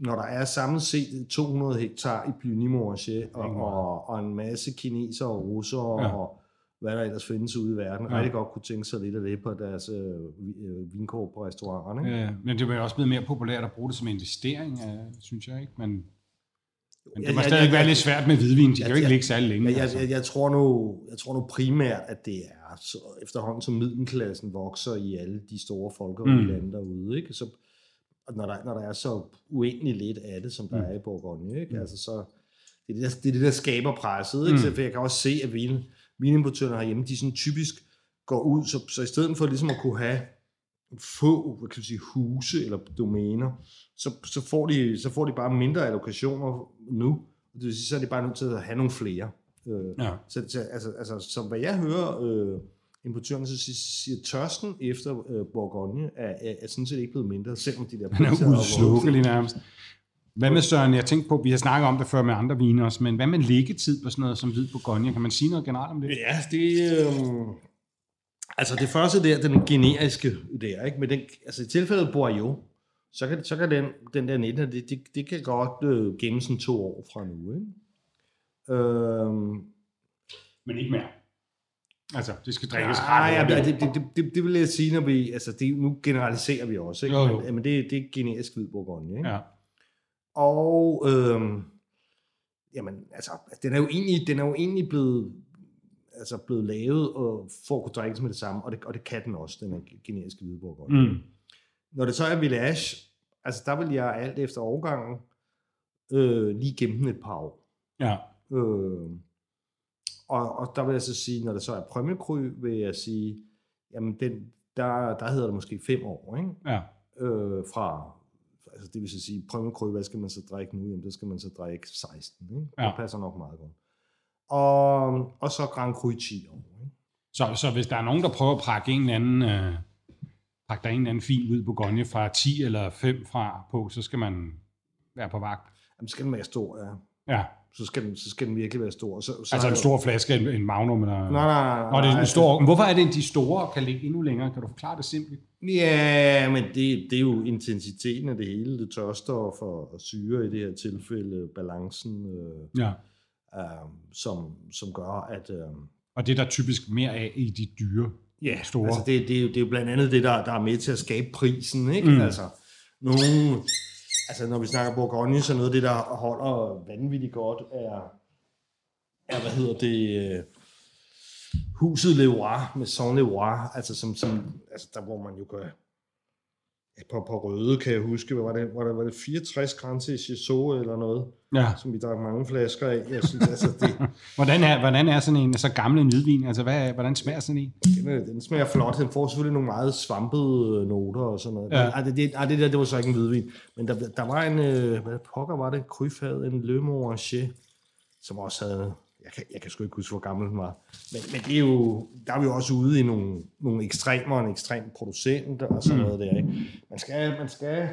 når der er samlet set to hundrede hektar i Puligny-Montrachet, og, og, og en masse kineser og russere ja. og hvad der ellers findes ude i verden. Ja. Rigtig godt kunne tænke sig lidt af det på deres øh, vinkår på restauranterne. Ja, men det var jo også blevet mere populært at bruge det som investering, synes jeg, ikke? Men, men det må ja, stadig ja, være lidt svært med hvidvin. De ja, kan jo ikke ja, ligge særlig længe. Ja, jeg, altså. jeg, jeg, tror nu, jeg tror nu primært, at det er så efterhånden, som middelklassen vokser i alle de store folkerige mm. lande derude, ikke? Så, og når der, når der er så uendelig lidt af det, som der mm. er i Bourgogne, ikke? Mm. Altså, så, det, er det, der, det er det, der skaber presset, ikke? Mm. Så, for jeg kan også se, at vinen vinimportørerne herhjemme, de sådan typisk går ud, så, så i stedet for ligesom at kunne have få, hvad kan man sige, huse eller domæner, så, så, får de, så får de bare mindre allokationer nu. Det vil sige, så er de bare nødt til at have nogle flere. Ja. Så, så, altså, altså, så hvad jeg hører øh, importørerne, så siger tørsten efter øh, Bourgogne er, er, er sådan set ikke blevet mindre, selvom de der priser er udslukket lige nærmest. Hvad med, Søren, jeg tænkte på, vi har snakket om det før med andre viner også, men hvad med liggetid på sådan noget som hvid Bourgogne? Kan man sige noget generelt om det? Ja, det, øh, Altså det første der, den generiske der, ikke? Men den, altså i tilfældet Boillot, så kan, så kan den, den der nitten, det, det, det kan godt øh, gemme sådan to år fra nu, ikke? Øhm. Men ikke mere. Altså, det skal drikkes ret. Nej, ja, det, det, det, det vil jeg sige, når vi, altså det, nu generaliserer vi også, ikke? Jo, jo. Men, men det, det er generisk hvid bourgogne, ikke? Ja. Og, øhm, jamen, altså, den er jo egentlig, den er jo egentlig blevet, altså blevet lavet og for at kunne drikkes med det samme, og det, og det kan den også, den generiske hvide bourgogne. Mm. Når det så er village, altså der vil jeg alt efter årgangen øh, lige gemme den et par år. Ja. Øh, og, og der vil jeg så sige, når det så er Premier Cru, vil jeg sige, jamen den, der, der hedder det måske fem år, ikke? Ja. Øh, fra, altså det vil så sige, Premier Cru, hvad skal man så drikke nu? Jamen det skal man så drikke seksten, ikke? Ja. Det passer nok meget godt. Og, og så Grand Cru i ti år. Så, så hvis der er nogen, der prøver at pakke en eller anden, øh, pakke der en eller anden fin ud på Bourgogne fra ti eller fem fra på, så skal man være på vagt. Jamen, så skal den være stor, ja. Ja. Så skal den, så skal den virkelig være stor. Så, så altså en stor flaske, en, en magnum? Eller... Nej, nej, nej. Det er en stor... Hvorfor er det, at de store kan ligge endnu længere? Kan du forklare det simpelt? Ja, men det, det er jo intensiteten af det hele. Det tørstof og, og syre i det her tilfælde, balancen... Øh... Ja. Uh, som, som gør, at... Uh, og det er der typisk mere af i de dyre, yeah, store... Ja, altså det, det, det er jo blandt andet det, der, der er med til at skabe prisen, ikke? Mm. Altså, nogle, altså, når vi snakker Bourgogne, så noget af det, der holder vanvittigt godt, er, er hvad hedder det... Huset Leroy, Maison Leroy, altså, som, som, altså der hvor man jo gør... På, på røde, kan jeg huske, var det, var det, var det fireogtres grænse i Bisseau eller noget, ja. Som vi drak mange flasker af. Jeg synes, altså, det... hvordan, er, hvordan er sådan en så gammel en hvidvin? Altså, hvad, hvordan smager sådan en? Den, den smager flot. Den får selvfølgelig nogle meget svampede noter og sådan noget. Ja. Ej, det, det, ej, det der, det var så ikke en hvidvin. Men der, der var en, hvad pokker var det? Kryfad, en Le Moranget, som også havde... Jeg kan, jeg kan sgu ikke huske, hvor gammel den var. Men, men det er jo, der er vi jo også ude i nogle, nogle ekstremer, en ekstrem producent og sådan noget der, ikke? Man skal, man skal...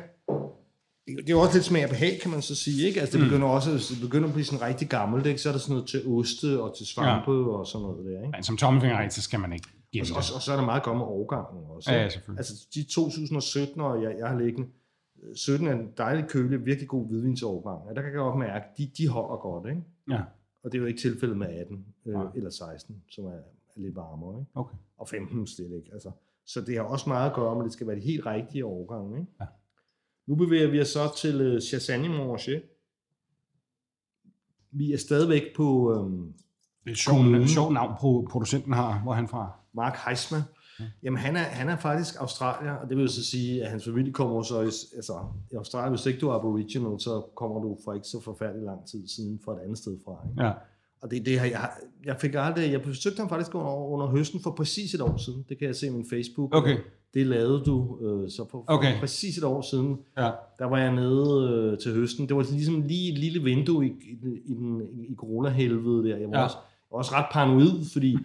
Det er jo også lidt smag og behag, kan man så sige, ikke? Altså det begynder også det begynder at blive sådan rigtig gammelt, ikke? Så er der sådan noget til oste og til svampe, ja. Og sådan noget der, ikke? Men som tommelfinger, så skal man ikke gemme det. Og, og så er der meget godt med overgangen også. Ja, ja, selvfølgelig. Altså de to tusind sytten, og jeg, jeg har liggende, sytten er en dejlig køle, virkelig god hvidvinsovergang. Ja, der kan jeg godt mærke, de, de holder godt, ikke? Ja. Og det er jo ikke tilfældet med atten øh, eller seksten, som er, er lidt varmere, ikke? Okay. Og femten slet ikke. Altså. Så det har også meget at gøre med, det skal være de helt rigtige årgange, ikke? Ja. Nu bevæger vi os så til øh, Chassagne-Montrachet. Vi er stadigvæk på... Øh, det er et sjovt sjov navn, producenten har. Hvor er han fra? Mark Haisma. Ja. Jamen, han er, han er faktisk australier, og det vil så sige, at hans familie kommer så... Altså, i Australien, hvis ikke du er aboriginal, så kommer du for ikke så forfærdelig lang tid siden fra et andet sted fra, ikke? Ja. Og det er det her, jeg, jeg fik aldrig... Jeg besøgte ham faktisk under, under høsten for præcis et år siden. Det kan jeg se i min Facebook. Okay. Det lavede du, øh, så for, for okay. præcis et år siden. Ja. Der var jeg nede øh, til høsten. Det var ligesom lige et lille vindue i, i, i, den, i corona-helvede der. Jeg var ja. også, også ret paranoid, fordi...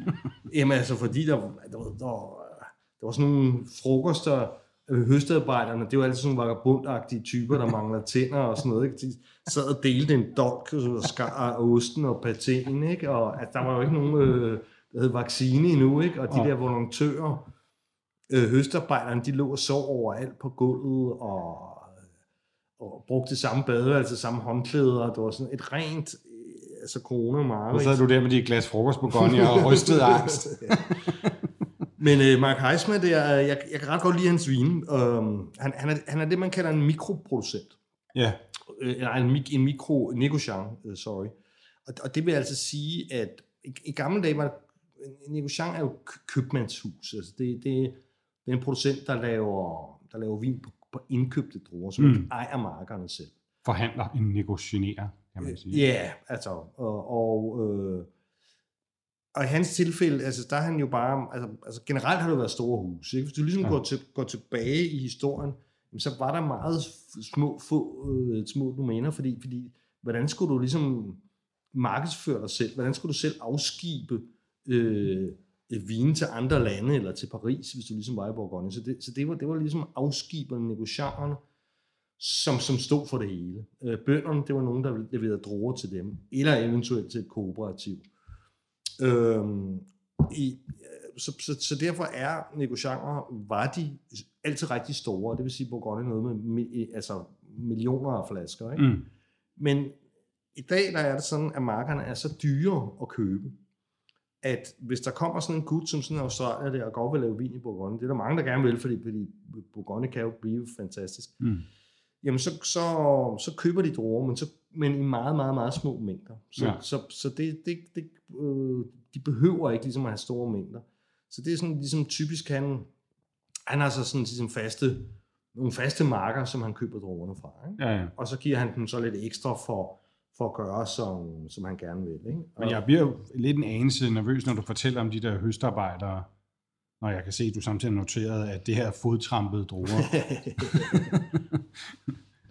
jamen, altså, fordi der... der, der Der var sådan nogle frokoster, høstearbejderne, det var altid sådan nogle vagabundagtige typer, der mangler tænder og sådan noget, ikke? De sad og delte en dolk og skar osten og patéen, ikke? Og altså, der var jo ikke nogen, øh, der hed vaccine endnu, ikke? Og de der volontører, øh, høstearbejderne, de lå og sov overalt på gulvet og, og brugte samme bade, altså samme håndklæder. Det var sådan et rent... altså corona-mareridt. Og så sad du der med de glas frokost på Bourgogne og rystede angst. Men øh, Mark Haisma, det er, jeg, jeg kan ret godt lide hans vine. Øhm, han, han, er, han er det, man kalder en mikroproducent. Ja. Yeah. Øh, en, en, en mikro, Négociant, uh, sorry. Og, og det vil altså sige, at i, i gamle dage var det, Négociant er jo købmandshus. Altså det, det, det er en producent, der laver, der laver vin på, på indkøbte druer, som mm. ikke ejer markerne selv. Forhandler en negocianerer, kan man sige. Ja, øh, yeah, altså. Og... og øh, Og i hans tilfælde, altså der er han jo bare, altså, altså generelt har det jo været store huse, ikke? Hvis du ligesom ja. går, til, går tilbage i historien, så var der meget små, få, øh, små domæner, fordi, fordi hvordan skulle du ligesom markedsføre dig selv? Hvordan skulle du selv afskibe øh, vinen til andre lande eller til Paris, hvis du ligesom var i Bourgogne? Så det, så det, var, det var ligesom afskiberne, negocianterne, som, som stod for det hele. Øh, bønderne, det var nogen, der leverede druer til dem, eller eventuelt til et kooperativ. Øhm, i, så, så, så derfor er negocianter, var de altid rigtig store, det vil sige, Bourgogne noget med altså millioner af flasker, ikke? Mm. Men i dag der er det sådan, at markerne er så dyre at købe, at hvis der kommer sådan en gut, som sådan en australier der, og godt vil lave vin i Bourgogne, det er der mange, der gerne vil, fordi, fordi Bourgogne kan jo blive fantastisk, mm. jamen så, så, så køber de druer, men, så, men i meget, meget, meget små mængder. Så, ja. så, så det, det, det, øh, de behøver ikke ligesom at have store mængder. Så det er sådan ligesom typisk, han, han har så sådan ligesom faste, nogle faste marker, som han køber druerne fra. Ikke? Ja, ja. Og så giver han dem så lidt ekstra for for at gøre, som, som han gerne vil. Ikke? Og men jeg bliver jo lidt en anelse nervøs, når du fortæller om de der høstarbejdere, når jeg kan se, at du samtidig noterede, at det her fodtrampede druer.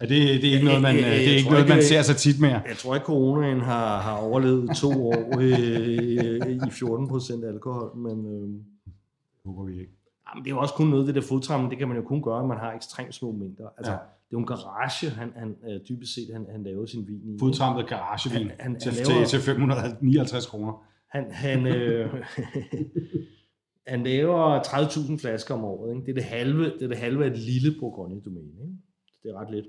Er det, det er ikke jeg, noget, man, jeg, jeg, det er ikke ikke, noget, man ser så tit mere. Jeg tror ikke, coronaen har, har overlevet to år øh, i fjorten procent alkohol, men øh, håber vi ikke. Jamen, det er jo også kun noget, det der fodtrampen, det kan man jo kun gøre, at man har ekstremt små mængder. Altså, ja. Det er en garage, han, han dybest set, han, han laver sin vin i. Fodtrampet garagevin han, han, til, han laver, til fem hundrede og nioghalvtreds kroner. Han, han, øh, han laver tredive tusind flasker om året. Ikke? Det er det halve, det er det halve af et lille Bourgogne-domæne. Ikke? Det er ret lidt.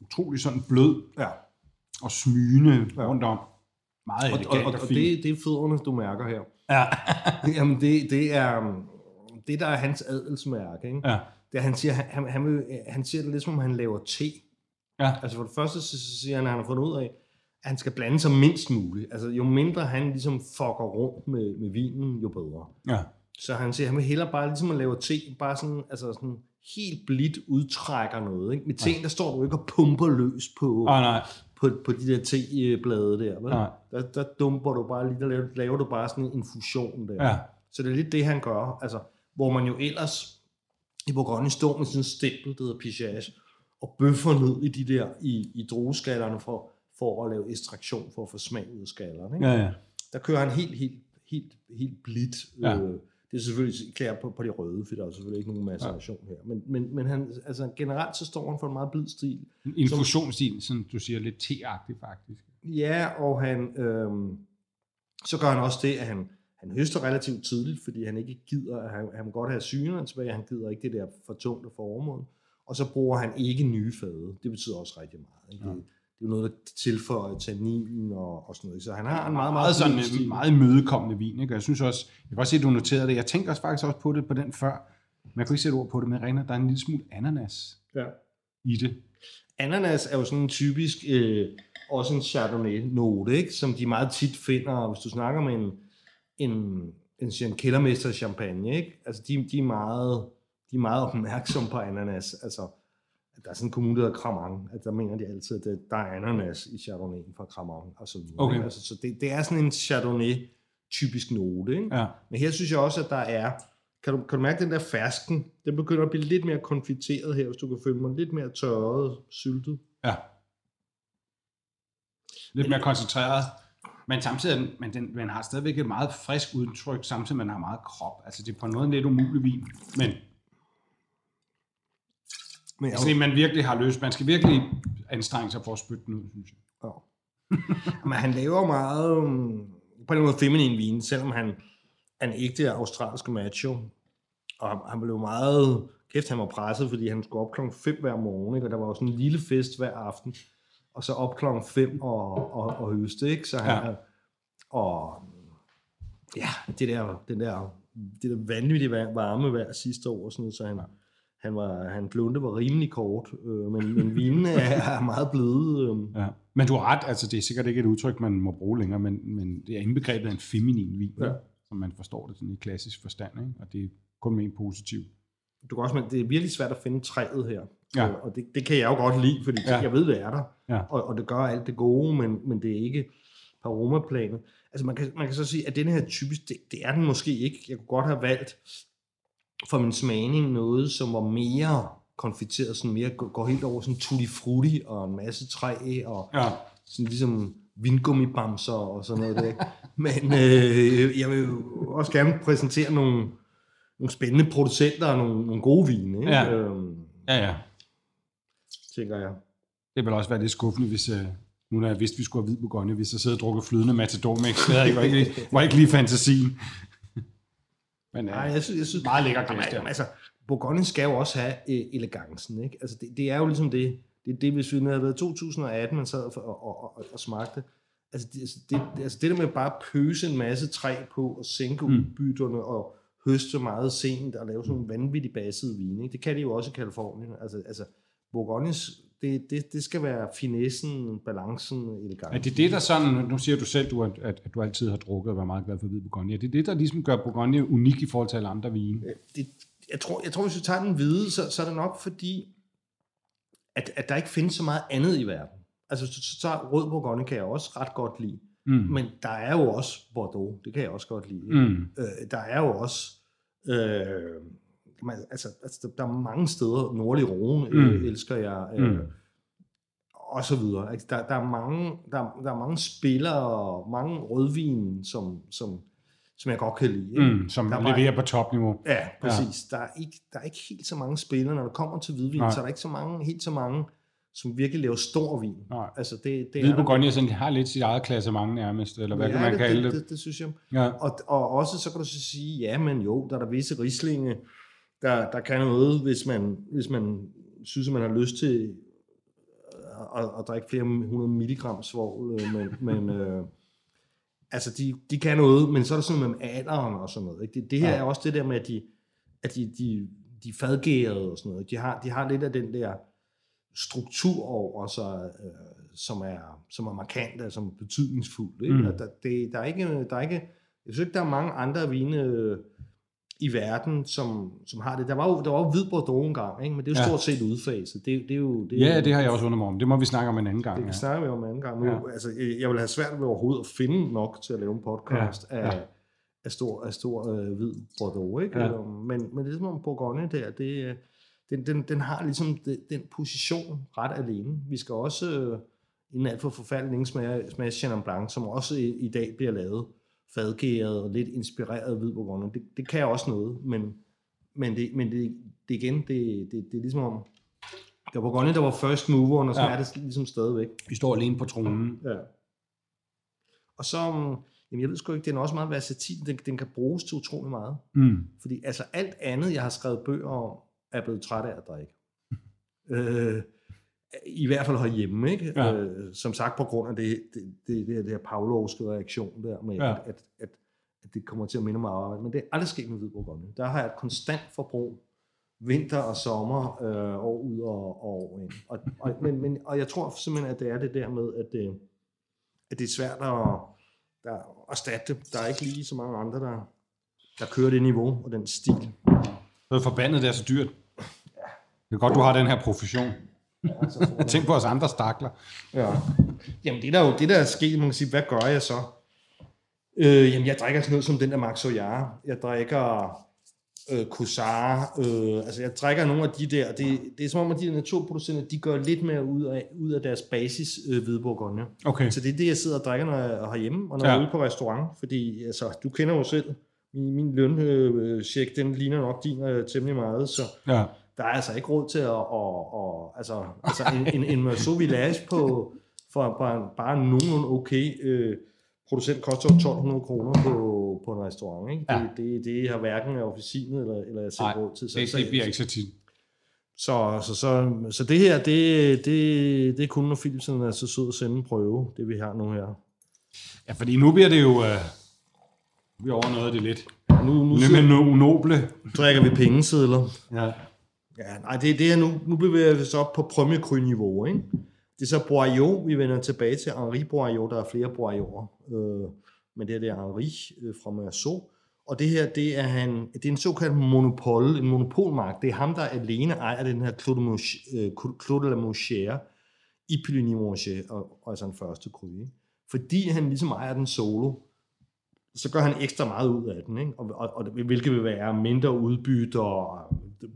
Utrolig sådan blød ja. og smygende rundt om. Meget elegant og, og, og, og det, det er fødderne, du mærker her. Ja. Jamen, det, det er det, der er hans adelsmærke. Ikke? Ja. Det er, han siger, han, han, vil, han siger det lidt, som om han laver te. Ja. Altså for det første, så siger han, at han har fundet ud af, at han skal blande sig mindst muligt. Altså jo mindre han ligesom fucker rundt med, med vinen, jo bedre. Ja. Så han siger, han vil hellere bare ligesom at lave te, bare sådan, altså sådan helt blidt udtrækker noget. Ikke? Med teen, ja. der står du ikke og pumper løs på... Oh, nej. På, på de der teblade der, vel? Ja. Der, der dumper du bare lige, der laver, laver du bare sådan en fusion der. Ja. Så det er lidt det, han gør. Altså, hvor man jo ellers i Bourgogne står med sådan en stempel, der hedder pichage, og bøffer ned i de der, i, i drueskallerne for, for at lave ekstraktion, for at få smag ud af skallerne, ikke? Ja, ja. Der kører han helt, helt, helt, helt blidt. Ja. Øh, det er selvfølgelig klart på, på de røde, for der er selvfølgelig ikke nogen maceration ja. her. Men, men, men han, altså, generelt så står han for en meget blid stil. En fusionsstil, som du siger, lidt teagtig faktisk. Ja, og han, øh, så gør han også det, at han, han høster relativt tidligt, fordi han ikke gider, han, han må godt have syren tilbage, han gider ikke det der for tungt og for overmål. Og så bruger han ikke nye fade. Det betyder også rigtig meget. Ikke? Ja. Det er noget, der tilføjer tannin og, og sådan noget. Så han har en meget, meget, meget, sådan, en meget mødekommende vin. Ikke? Og jeg synes også, jeg kan også se, at du noterede det. Jeg tænkte også faktisk også på det på den før, men jeg kunne ikke sætte ord på det, men Rena, der er en lille smule ananas ja. i det. Ananas er jo sådan en typisk, øh, også en Chardonnay-note, ikke? Som de meget tit finder, hvis du snakker med en, en, en, en kældermester champagne, ikke? Altså, de, de, er meget, de er meget opmærksomme på ananas, altså. Der er sådan en kommune, der hedder Cremant, at der mener de altid, at der er ananas i Chardonnayen fra Cremant og så videre. Okay. Altså, så det, det er sådan en Chardonnay-typisk note, ikke? Ja. Men her synes jeg også, at der er, kan du, kan du mærke den der fersken, den begynder at blive lidt mere konfiteret her, hvis du kan følge mig, lidt mere tørret, syltet. Ja. Lidt mere koncentreret. Men samtidig, den, men den, man har stadigvæk et meget frisk udtryk, samtidig man har meget krop. Altså det er på noget lidt umulig vin, men... Men altså, man virkelig har løst. Man skal virkelig anstrenge sig for at spytte den ud, synes jeg. Ja. Men han laver meget um, på en måde feminin vin, selvom han, han ikke er australsk macho. Og han blev meget... Kæft, han var presset, fordi han skulle op klokken fem hver morgen, ikke? Og der var også en lille fest hver aften. Og så op klokken fem og, og, og høste, ikke? Så han... Ja. Og... Ja, det der, den der, det der vanvittige varme hver sidste år, sådan noget, så han... Han var, han blunde var rimelig kort, øh, men, men vinen er, er meget bløde. Øh. Ja. Men du har ret, altså det er sikkert ikke et udtryk, man må bruge længere, men, men det er indbegrebet af en feminin vin, ja. Som man forstår det sådan i klassisk forstand, ikke? Og det er kun med en positiv. Du kan også, men det er virkelig svært at finde træet her, ja. øh, og det, det kan jeg jo godt lide, fordi ja. jeg ved, det er der, ja. og, og det gør alt det gode, men, men det er ikke aromaplanet. Altså man kan, man kan så sige, at den her typisk, det, det er den måske ikke. Jeg kunne godt have valgt for min smagning noget, som var mere konfiteret, sådan mere går helt over sådan tutti frutti og en masse træ og ja. sådan ligesom vingummi-bamser og sådan noget der. Men øh, jeg vil også gerne præsentere nogle, nogle spændende producenter og nogle, nogle gode vine. Ikke? Ja. Ja, ja. tænker jeg. Det vil også være lidt skuffende, hvis øh, nu når jeg vidste, vi skulle have hvid bourgogne, hvis jeg sidder og drukker flydende matador med ekspert. Det var ikke, var ikke lige fantasien. Men, øh, nej, jeg synes, jeg synes meget lækkert. Jamen, altså, bourgogne skal jo også have øh, elegancen, ikke? Altså, det, det er jo ligesom det, det, det hvis vi havde været to tusind atten, man sad og, og, og, og smagte. Altså det, det, altså det der med bare at pøse en masse træ på og sænke udbytterne og høste meget sent og lave sådan nogle vanvittigt basede vine, ikke? Det kan de jo også i Kalifornien. Altså, altså Bourgognes, det, det, det skal være finessen, balancen, elegancen. Er det det, der sådan, nu siger du selv, du, at, at du altid har drukket og været meget glad for hvid Bourgogne, er det det, der ligesom gør Bourgogne unik i forhold til alle andre vine? Det, jeg, tror, jeg tror, hvis vi tager den hvide, så, så er det nok fordi, at, at der ikke findes så meget andet i verden. Altså, så, så rød bourgogne kan jeg også ret godt lide. Mm. Men der er jo også Bordeaux, det kan jeg også godt lide. Mm. Øh, der er jo også... Øh, man, altså, altså, der er mange steder. Nordlig Rhone mm. elsker jeg. Øh, mm. Og så videre. Altså, der, der, er mange, der, der er mange spillere, mange rødvin, som, som, som jeg godt kan lide. Mm. Som der leverer bare, på topniveau. Ja, præcis. Ja. Der, er ikke, der er ikke helt så mange spillere. Når det kommer til hvidvin, nej, så er der ikke så mange, helt så mange... som virkelig laver stor vin. Altså det, det Hvide Bourgogne sådan, har lidt sit eget klassement nærmest, eller hvad ja, kan man det, kalde det? Det, det synes jeg. Ja. Og, og også så kan du så sige, ja, men jo, der er der visse rislinge, der, der kan noget, hvis man, hvis man synes, at man har lyst til at, at, at drikke flere hundrede milligram svovl, men, men øh, altså, de, de kan noget, men så er der sådan noget med alderen og sådan noget. Ikke? Det, det her ja. er også det der med, at de, at de, de, de fadgærede og sådan noget. De har, de har lidt af den der struktur over sig, øh, som er som er markant, altså som er betydningsfuldt. Ikke? Mm. Der, det, der er ikke der er ikke jeg synes ikke der er mange andre vine i verden, som som har det. Der var jo der var jo hvid Bordeaux engang, ikke? Men det er jo ja. stort set udfaset. Det, det er jo det er ja, jo, det har jeg også undret mig om. Det må vi snakke om en anden gang. Det ja. snakker vi om en anden gang. Nu, ja. altså jeg vil have svært ved overhovedet at finde nok til at lave en podcast ja. Ja. af af stor af stor øh, hvid Bordeaux, ikke? Ja. Men men det er som om Bourgogne der, det Den, den, den har ligesom den, den position ret alene. Vi skal også, øh, inden alt for forfaldning, smage, smage Chenin Blanc, som også i, i dag bliver lavet fadgæret og lidt inspireret af hvid Bourgogne. Det, det kan også noget, men, men, det, men det, det igen, det, det, det er ligesom om, der var Bourgogne, der var first moveren, og så ja. er det ligesom stadigvæk. Vi står alene på tronen. Ja. Og så, jamen jeg ved sgu ikke, den er også meget versatil, den, den kan bruges til utrolig meget. Mm. Fordi altså alt andet, jeg har skrevet bøger om, er blevet træt af at drikke. Øh, I hvert fald herhjemme, ikke? Ja. Øh, som sagt, på grund af det, det, det, det, det her Pavlovske reaktion der, med ja. at, at, at, at det kommer til at minde mig arbejde, men det er aldrig sket med hvid Bourgogne. Der har jeg et konstant forbrug, vinter og sommer, øh, år ud og, og år ind. Og, og, men, men, og jeg tror simpelthen, at det er det der med, at det, at det er svært at, at erstatte. Der er ikke lige så mange andre, der, der kører det niveau og den stil. Så forbandet, det er så dyrt. Ja. Det er godt, du har den her profession. Ja, så tænk på os andre stakler. Ja. Jamen det der jo, det der er sket, man kan sige, hvad gør jeg så? Øh, jamen jeg drikker sådan noget som den der Maxo Yara. Jeg drikker øh, Cousara. Øh, altså jeg drikker nogle af de der. Det, det er som om, at de der naturproducenter, de gør lidt mere ud af, ud af deres basis øh, hvide Bourgogne. Okay. Så det er det, jeg sidder og drikker, når jeg er herhjemme, og når ja. jeg er ude på restaurant. Fordi altså, du kender jo selv. Min løncheck, øh, den ligner nok din øh, temmelig meget, så ja. der er altså ikke råd til at... Og, og, altså, altså en, en, en Meursault Village på, for bare, bare nogenlunde okay øh, producent koster tolv hundrede kroner på, på en restaurant. Ikke? Ja. Det, det, det har hverken officinet eller, eller jeg selv råd til. Så, det, så, det bliver ikke så tit. Så, så, så, så det her, det, det, det er kun, når Philipsen er så sød at sende en prøve, det vi har nu her. Ja, fordi nu bliver det jo... Øh Vi overnåede det lidt. Nu, nu Nød med nogle noble. Drikker vi pengesedler. Ja. Ja, nej, det er det her nu. Nu bevæger vi så op på Premier Cru-niveau, ikke? Det er så Boillot, vi vender tilbage til Henri Boillot. Der er flere Boilloter. Øh, men det her det er Henri øh, fra Meursault. Og det her, det er, han, det er en såkaldt monopol, en monopolmark. Det er ham, der alene ejer den her Claude Monchère i Puligny-Montrachet, og, og altså den første Cru. Fordi han ligesom ejer den solo, så gør han ekstra meget ud af den, ikke? Og, og, og hvilket vil være mindre udbytte, og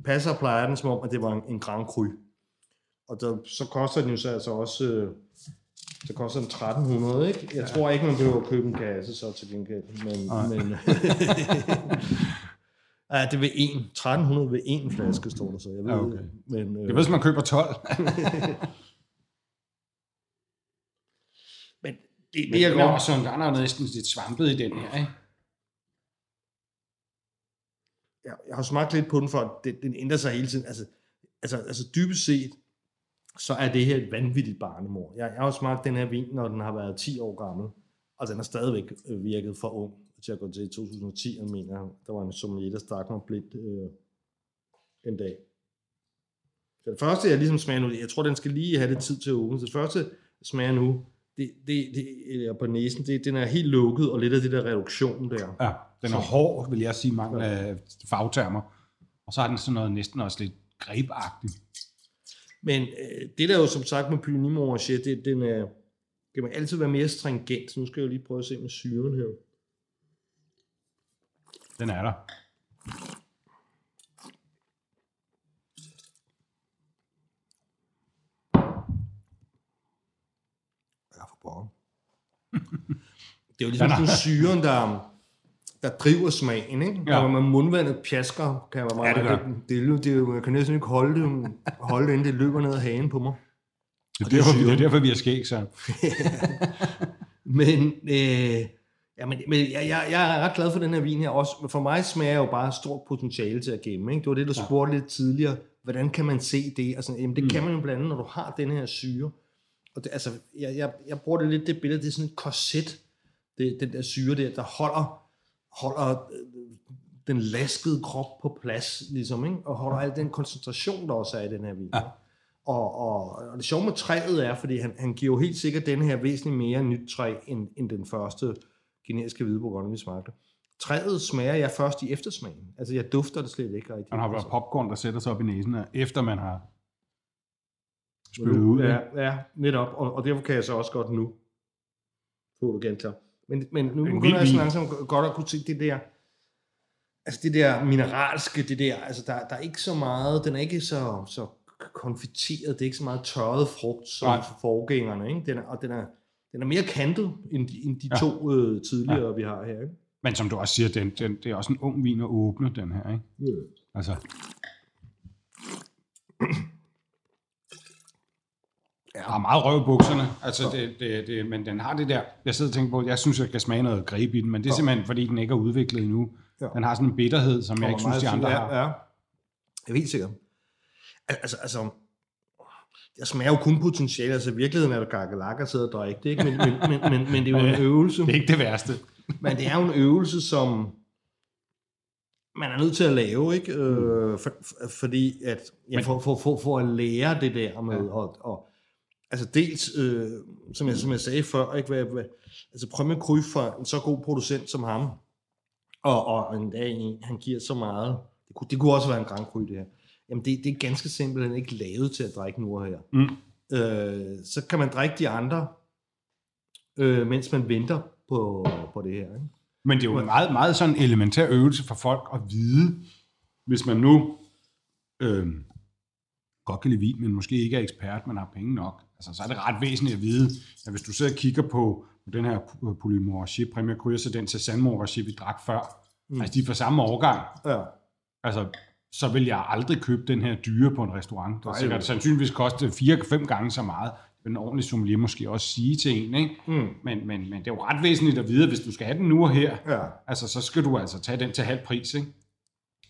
passer og plejer den, som om, at det var en, en Grand Cru. Og der, så koster den jo så altså også, øh, så koster den tretten hundrede, ikke? Jeg ja. tror ikke, man behøver at købe en kasse så til gengæld, men... men Ja, det vil en. tretten hundrede ved en flaske, står der så. Jeg ved, ja, okay. Men, øh... det er hvis man køber tolv. Men det er mere godt, sådan der er næsten lidt svampet i den her, ikke? Jeg, jeg har smagt lidt på den, for den, den ændrer sig hele tiden. Altså, altså, altså dybest set, så er det her et vanvittigt barnemor. Jeg, jeg har jo smagt den her vin, når den har været ti år gammel, og den har stadigvæk virket for ung. Til at gå til to tusind og ti, jeg mener, der var en sommelier, der stak mig blidt øh, en dag. Så det første, jeg ligesom smager nu, jeg tror, den skal lige have det tid til at åbne. Så det første, jeg smager nu, det, det, det, eller på næsen, det, den er helt lukket, og lidt af det der reduktion der. Ja, den er så hård, vil jeg sige, mange af fagtermer. Og så har den sådan noget næsten også lidt grebagtigt. Men øh, det der jo, som sagt, med Puligny-Montrachet, det den er, kan man altid være mere stringent. Så nu skal jeg jo lige prøve at se med syren her. Den er der. Jeg får bogen. Det er jo ligesom syren, der, der driver smagen, ikke? Ja. Når man mundvandet pjasker, kan jeg meget... Ja, det, det, det, det jeg kan næsten ikke holde det, holde det, inden det løber ned ad hagen på mig. Det er, det er, derfor, det er derfor, vi er skæg, så. Men... Øh, Ja, men, men jeg, jeg, jeg er ret glad for den her vin her også. For mig smager jo bare stort potentiale til at gemme. Ikke? Det var det, du spurgte lidt tidligere. Hvordan kan man se det? Altså, jamen, det mm. kan man jo blandt andet, når du har den her syre. Og det, altså, jeg, jeg, jeg bruger det lidt, det billede, det er sådan et korset. Det, den der syre der, der holder, holder den laskede krop på plads, ligesom, ikke? Og holder al den koncentration, der også er i den her vin. Ja. Og, og, og det sjove med træet er, fordi han, han giver jo helt sikkert den her væsentligt mere nyt træ, end, end den første generiske hvideburgunder, vi smagte. Træet smager jeg først i eftersmagen. Altså, jeg dufter det slet ikke rigtigt. Man har været popcorn, der sætter sig op i næsen, efter man har spyttet ud. Ja, ja, netop. Og, og derfor kan jeg så også godt nu få det gentaget. Men, men nu begynder jeg så langsomt godt at kunne se det der, altså det der mineralske, det der, altså der, der er ikke så meget, den er ikke så, så konfiteret, det er ikke så meget tørret frugt, som Nej. forgængerne, ikke? Den er, og den er Den er mere kantet, end de, end de ja. to øh, tidligere, ja. vi har her. Ikke? Men som du også siger, den, den, det er også en ung vin at åbne, den her, ikke? Ja. Altså. Ja. Der er meget røv i bukserne, altså, det, det, det, men den har det der. Jeg sidder og tænker på, jeg synes, jeg kan smage noget greb i den, men det er ja. simpelthen, fordi den ikke er udviklet endnu. Ja. Den har sådan en bitterhed, som Kommer jeg ikke synes, de andre ja, har. Ja. Jeg er helt sikker. Altså... altså Jeg smager jo kun potentiale, altså i virkeligheden er der gakkelakker sidder og drikker, det er ikke, men, men, men, men, men det er jo en øvelse. Det er ikke det værste. Men det er jo en øvelse, som man er nødt til at lave, ikke? Mm. Øh, for, for, fordi at, ja, for, for, for, for at lære det der med, ja. og, og altså dels, øh, som, jeg, som jeg sagde før, ikke? Hvad, hvad, altså prøv med kryf for en så god producent som ham, og, og en dag en, han giver så meget, det kunne, det kunne også være en Grand Cru det her. Jamen det, det er ganske simpelthen ikke lavet til at drikke nu her. Mm. Øh, så kan man drikke de andre, øh, mens man venter på, på det her. Ikke? Men det er jo en meget, meget sådan elementær øvelse for folk at vide, hvis man nu øh, godt kan lide vin, men måske ikke er ekspert, men har penge nok. Altså, så er det ret væsentligt at vide, at hvis du sidder og kigger på, på den her Puligny-Montrachet, Premier Cru, så den Chassagne-Montrachet, vi drak før. Mm. Altså de er fra samme årgang. Ja. Altså... så vil jeg aldrig købe den her dyre på en restaurant. Der sikkert sandsynligvis koste fire til fem gange så meget. Det vil en ordentlig sommelier måske også sige til en, ikke? Mm. Men, men, men det er jo ret væsentligt at vide, at hvis du skal have den nu og her, ja. altså, så skal du altså tage den til halv pris, ikke?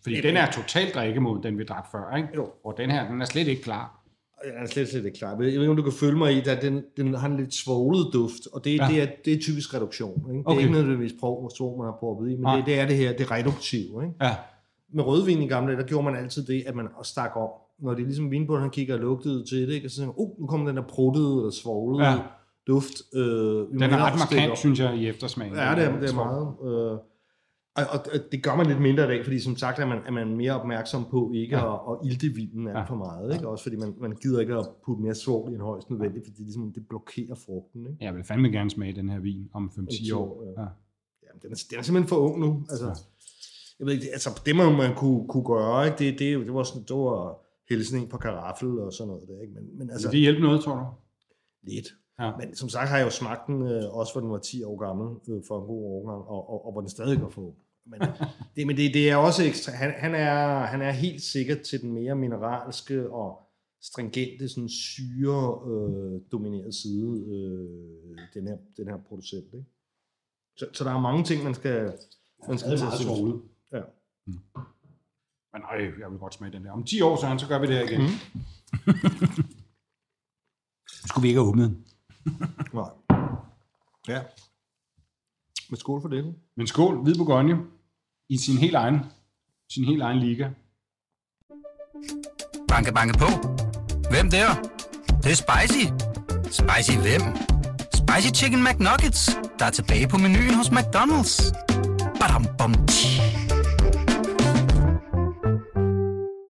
Fordi det den er totalt drikkemod, den vi drak før, ikke? Jo. Og den her, den er slet ikke klar. Den er slet, slet ikke klar. Jeg ved ikke, om du kan følge mig i, at den, den har en lidt svoglet duft, og det, ja. det, er, det er typisk reduktion, ikke? Det okay. er ikke nødvendigvis prøv, hvor stor man har prøvet i, men det, det er det her, det er reduktiv, ikke? Ja. Med rødvin i gamle dage, der gjorde man altid det, at man stak om. Når det er ligesom vinbåden, han kigger og lugtede til det, ikke? Og så tænker man, uh, nu kommer den der pruttede eller svoglede ja. duft. Øh, den er ret markant, synes jeg, i eftersmagen. Ja, det er, det er meget. Øh, og, og det gør man lidt mindre i dag, fordi som sagt er man, er man mere opmærksom på ikke ja. at, at ilte vinen alt ja. for meget. Ikke? Også fordi man, man gider ikke at putte mere svogl i en højst nødvendigt, fordi det, ligesom, det blokerer frugten. Ikke? Jeg vil fandme gerne smage den her vin om fem til ti år. Ja. Ja. Jamen, den, er, den er simpelthen for ung nu. Altså. Ja. Jeg ved ikke, altså det man, man kunne, kunne gøre, ikke? Det, det, det var sådan, det var hælsen på karaffel og sådan noget der, ikke? Men, men altså... Vil det hjælpe noget, tror du? Lidt. Ja. Men som sagt har jeg jo smagt den, øh, også hvor den var ti år gammel, øh, for en god årgang, og, og, og hvor den stadig var for. Men det, men det, det er også ekstra, han, han, er, han er helt sikkert til den mere mineralske og stringente, sådan syre-dominerede øh, side, øh, den, her, den her producent. Ikke? Så, så der er mange ting, man skal... Man skal ja, det ja. Mm. Men nej, jeg vil godt smage den der. Om ti år, Søren, så gør vi det her igen. Mm. Skulle vi ikke have åbnet den? Nej. Ja. Men skål for det. Men skål, hvid Bourgogne i sin helt egen, sin helt egen liga. Banke, banke på. Hvem der? Det er spicy. Spicy hvem? Spicy Chicken McNuggets, der er tilbage på menuen hos McDonald's. Badum, bom, tji.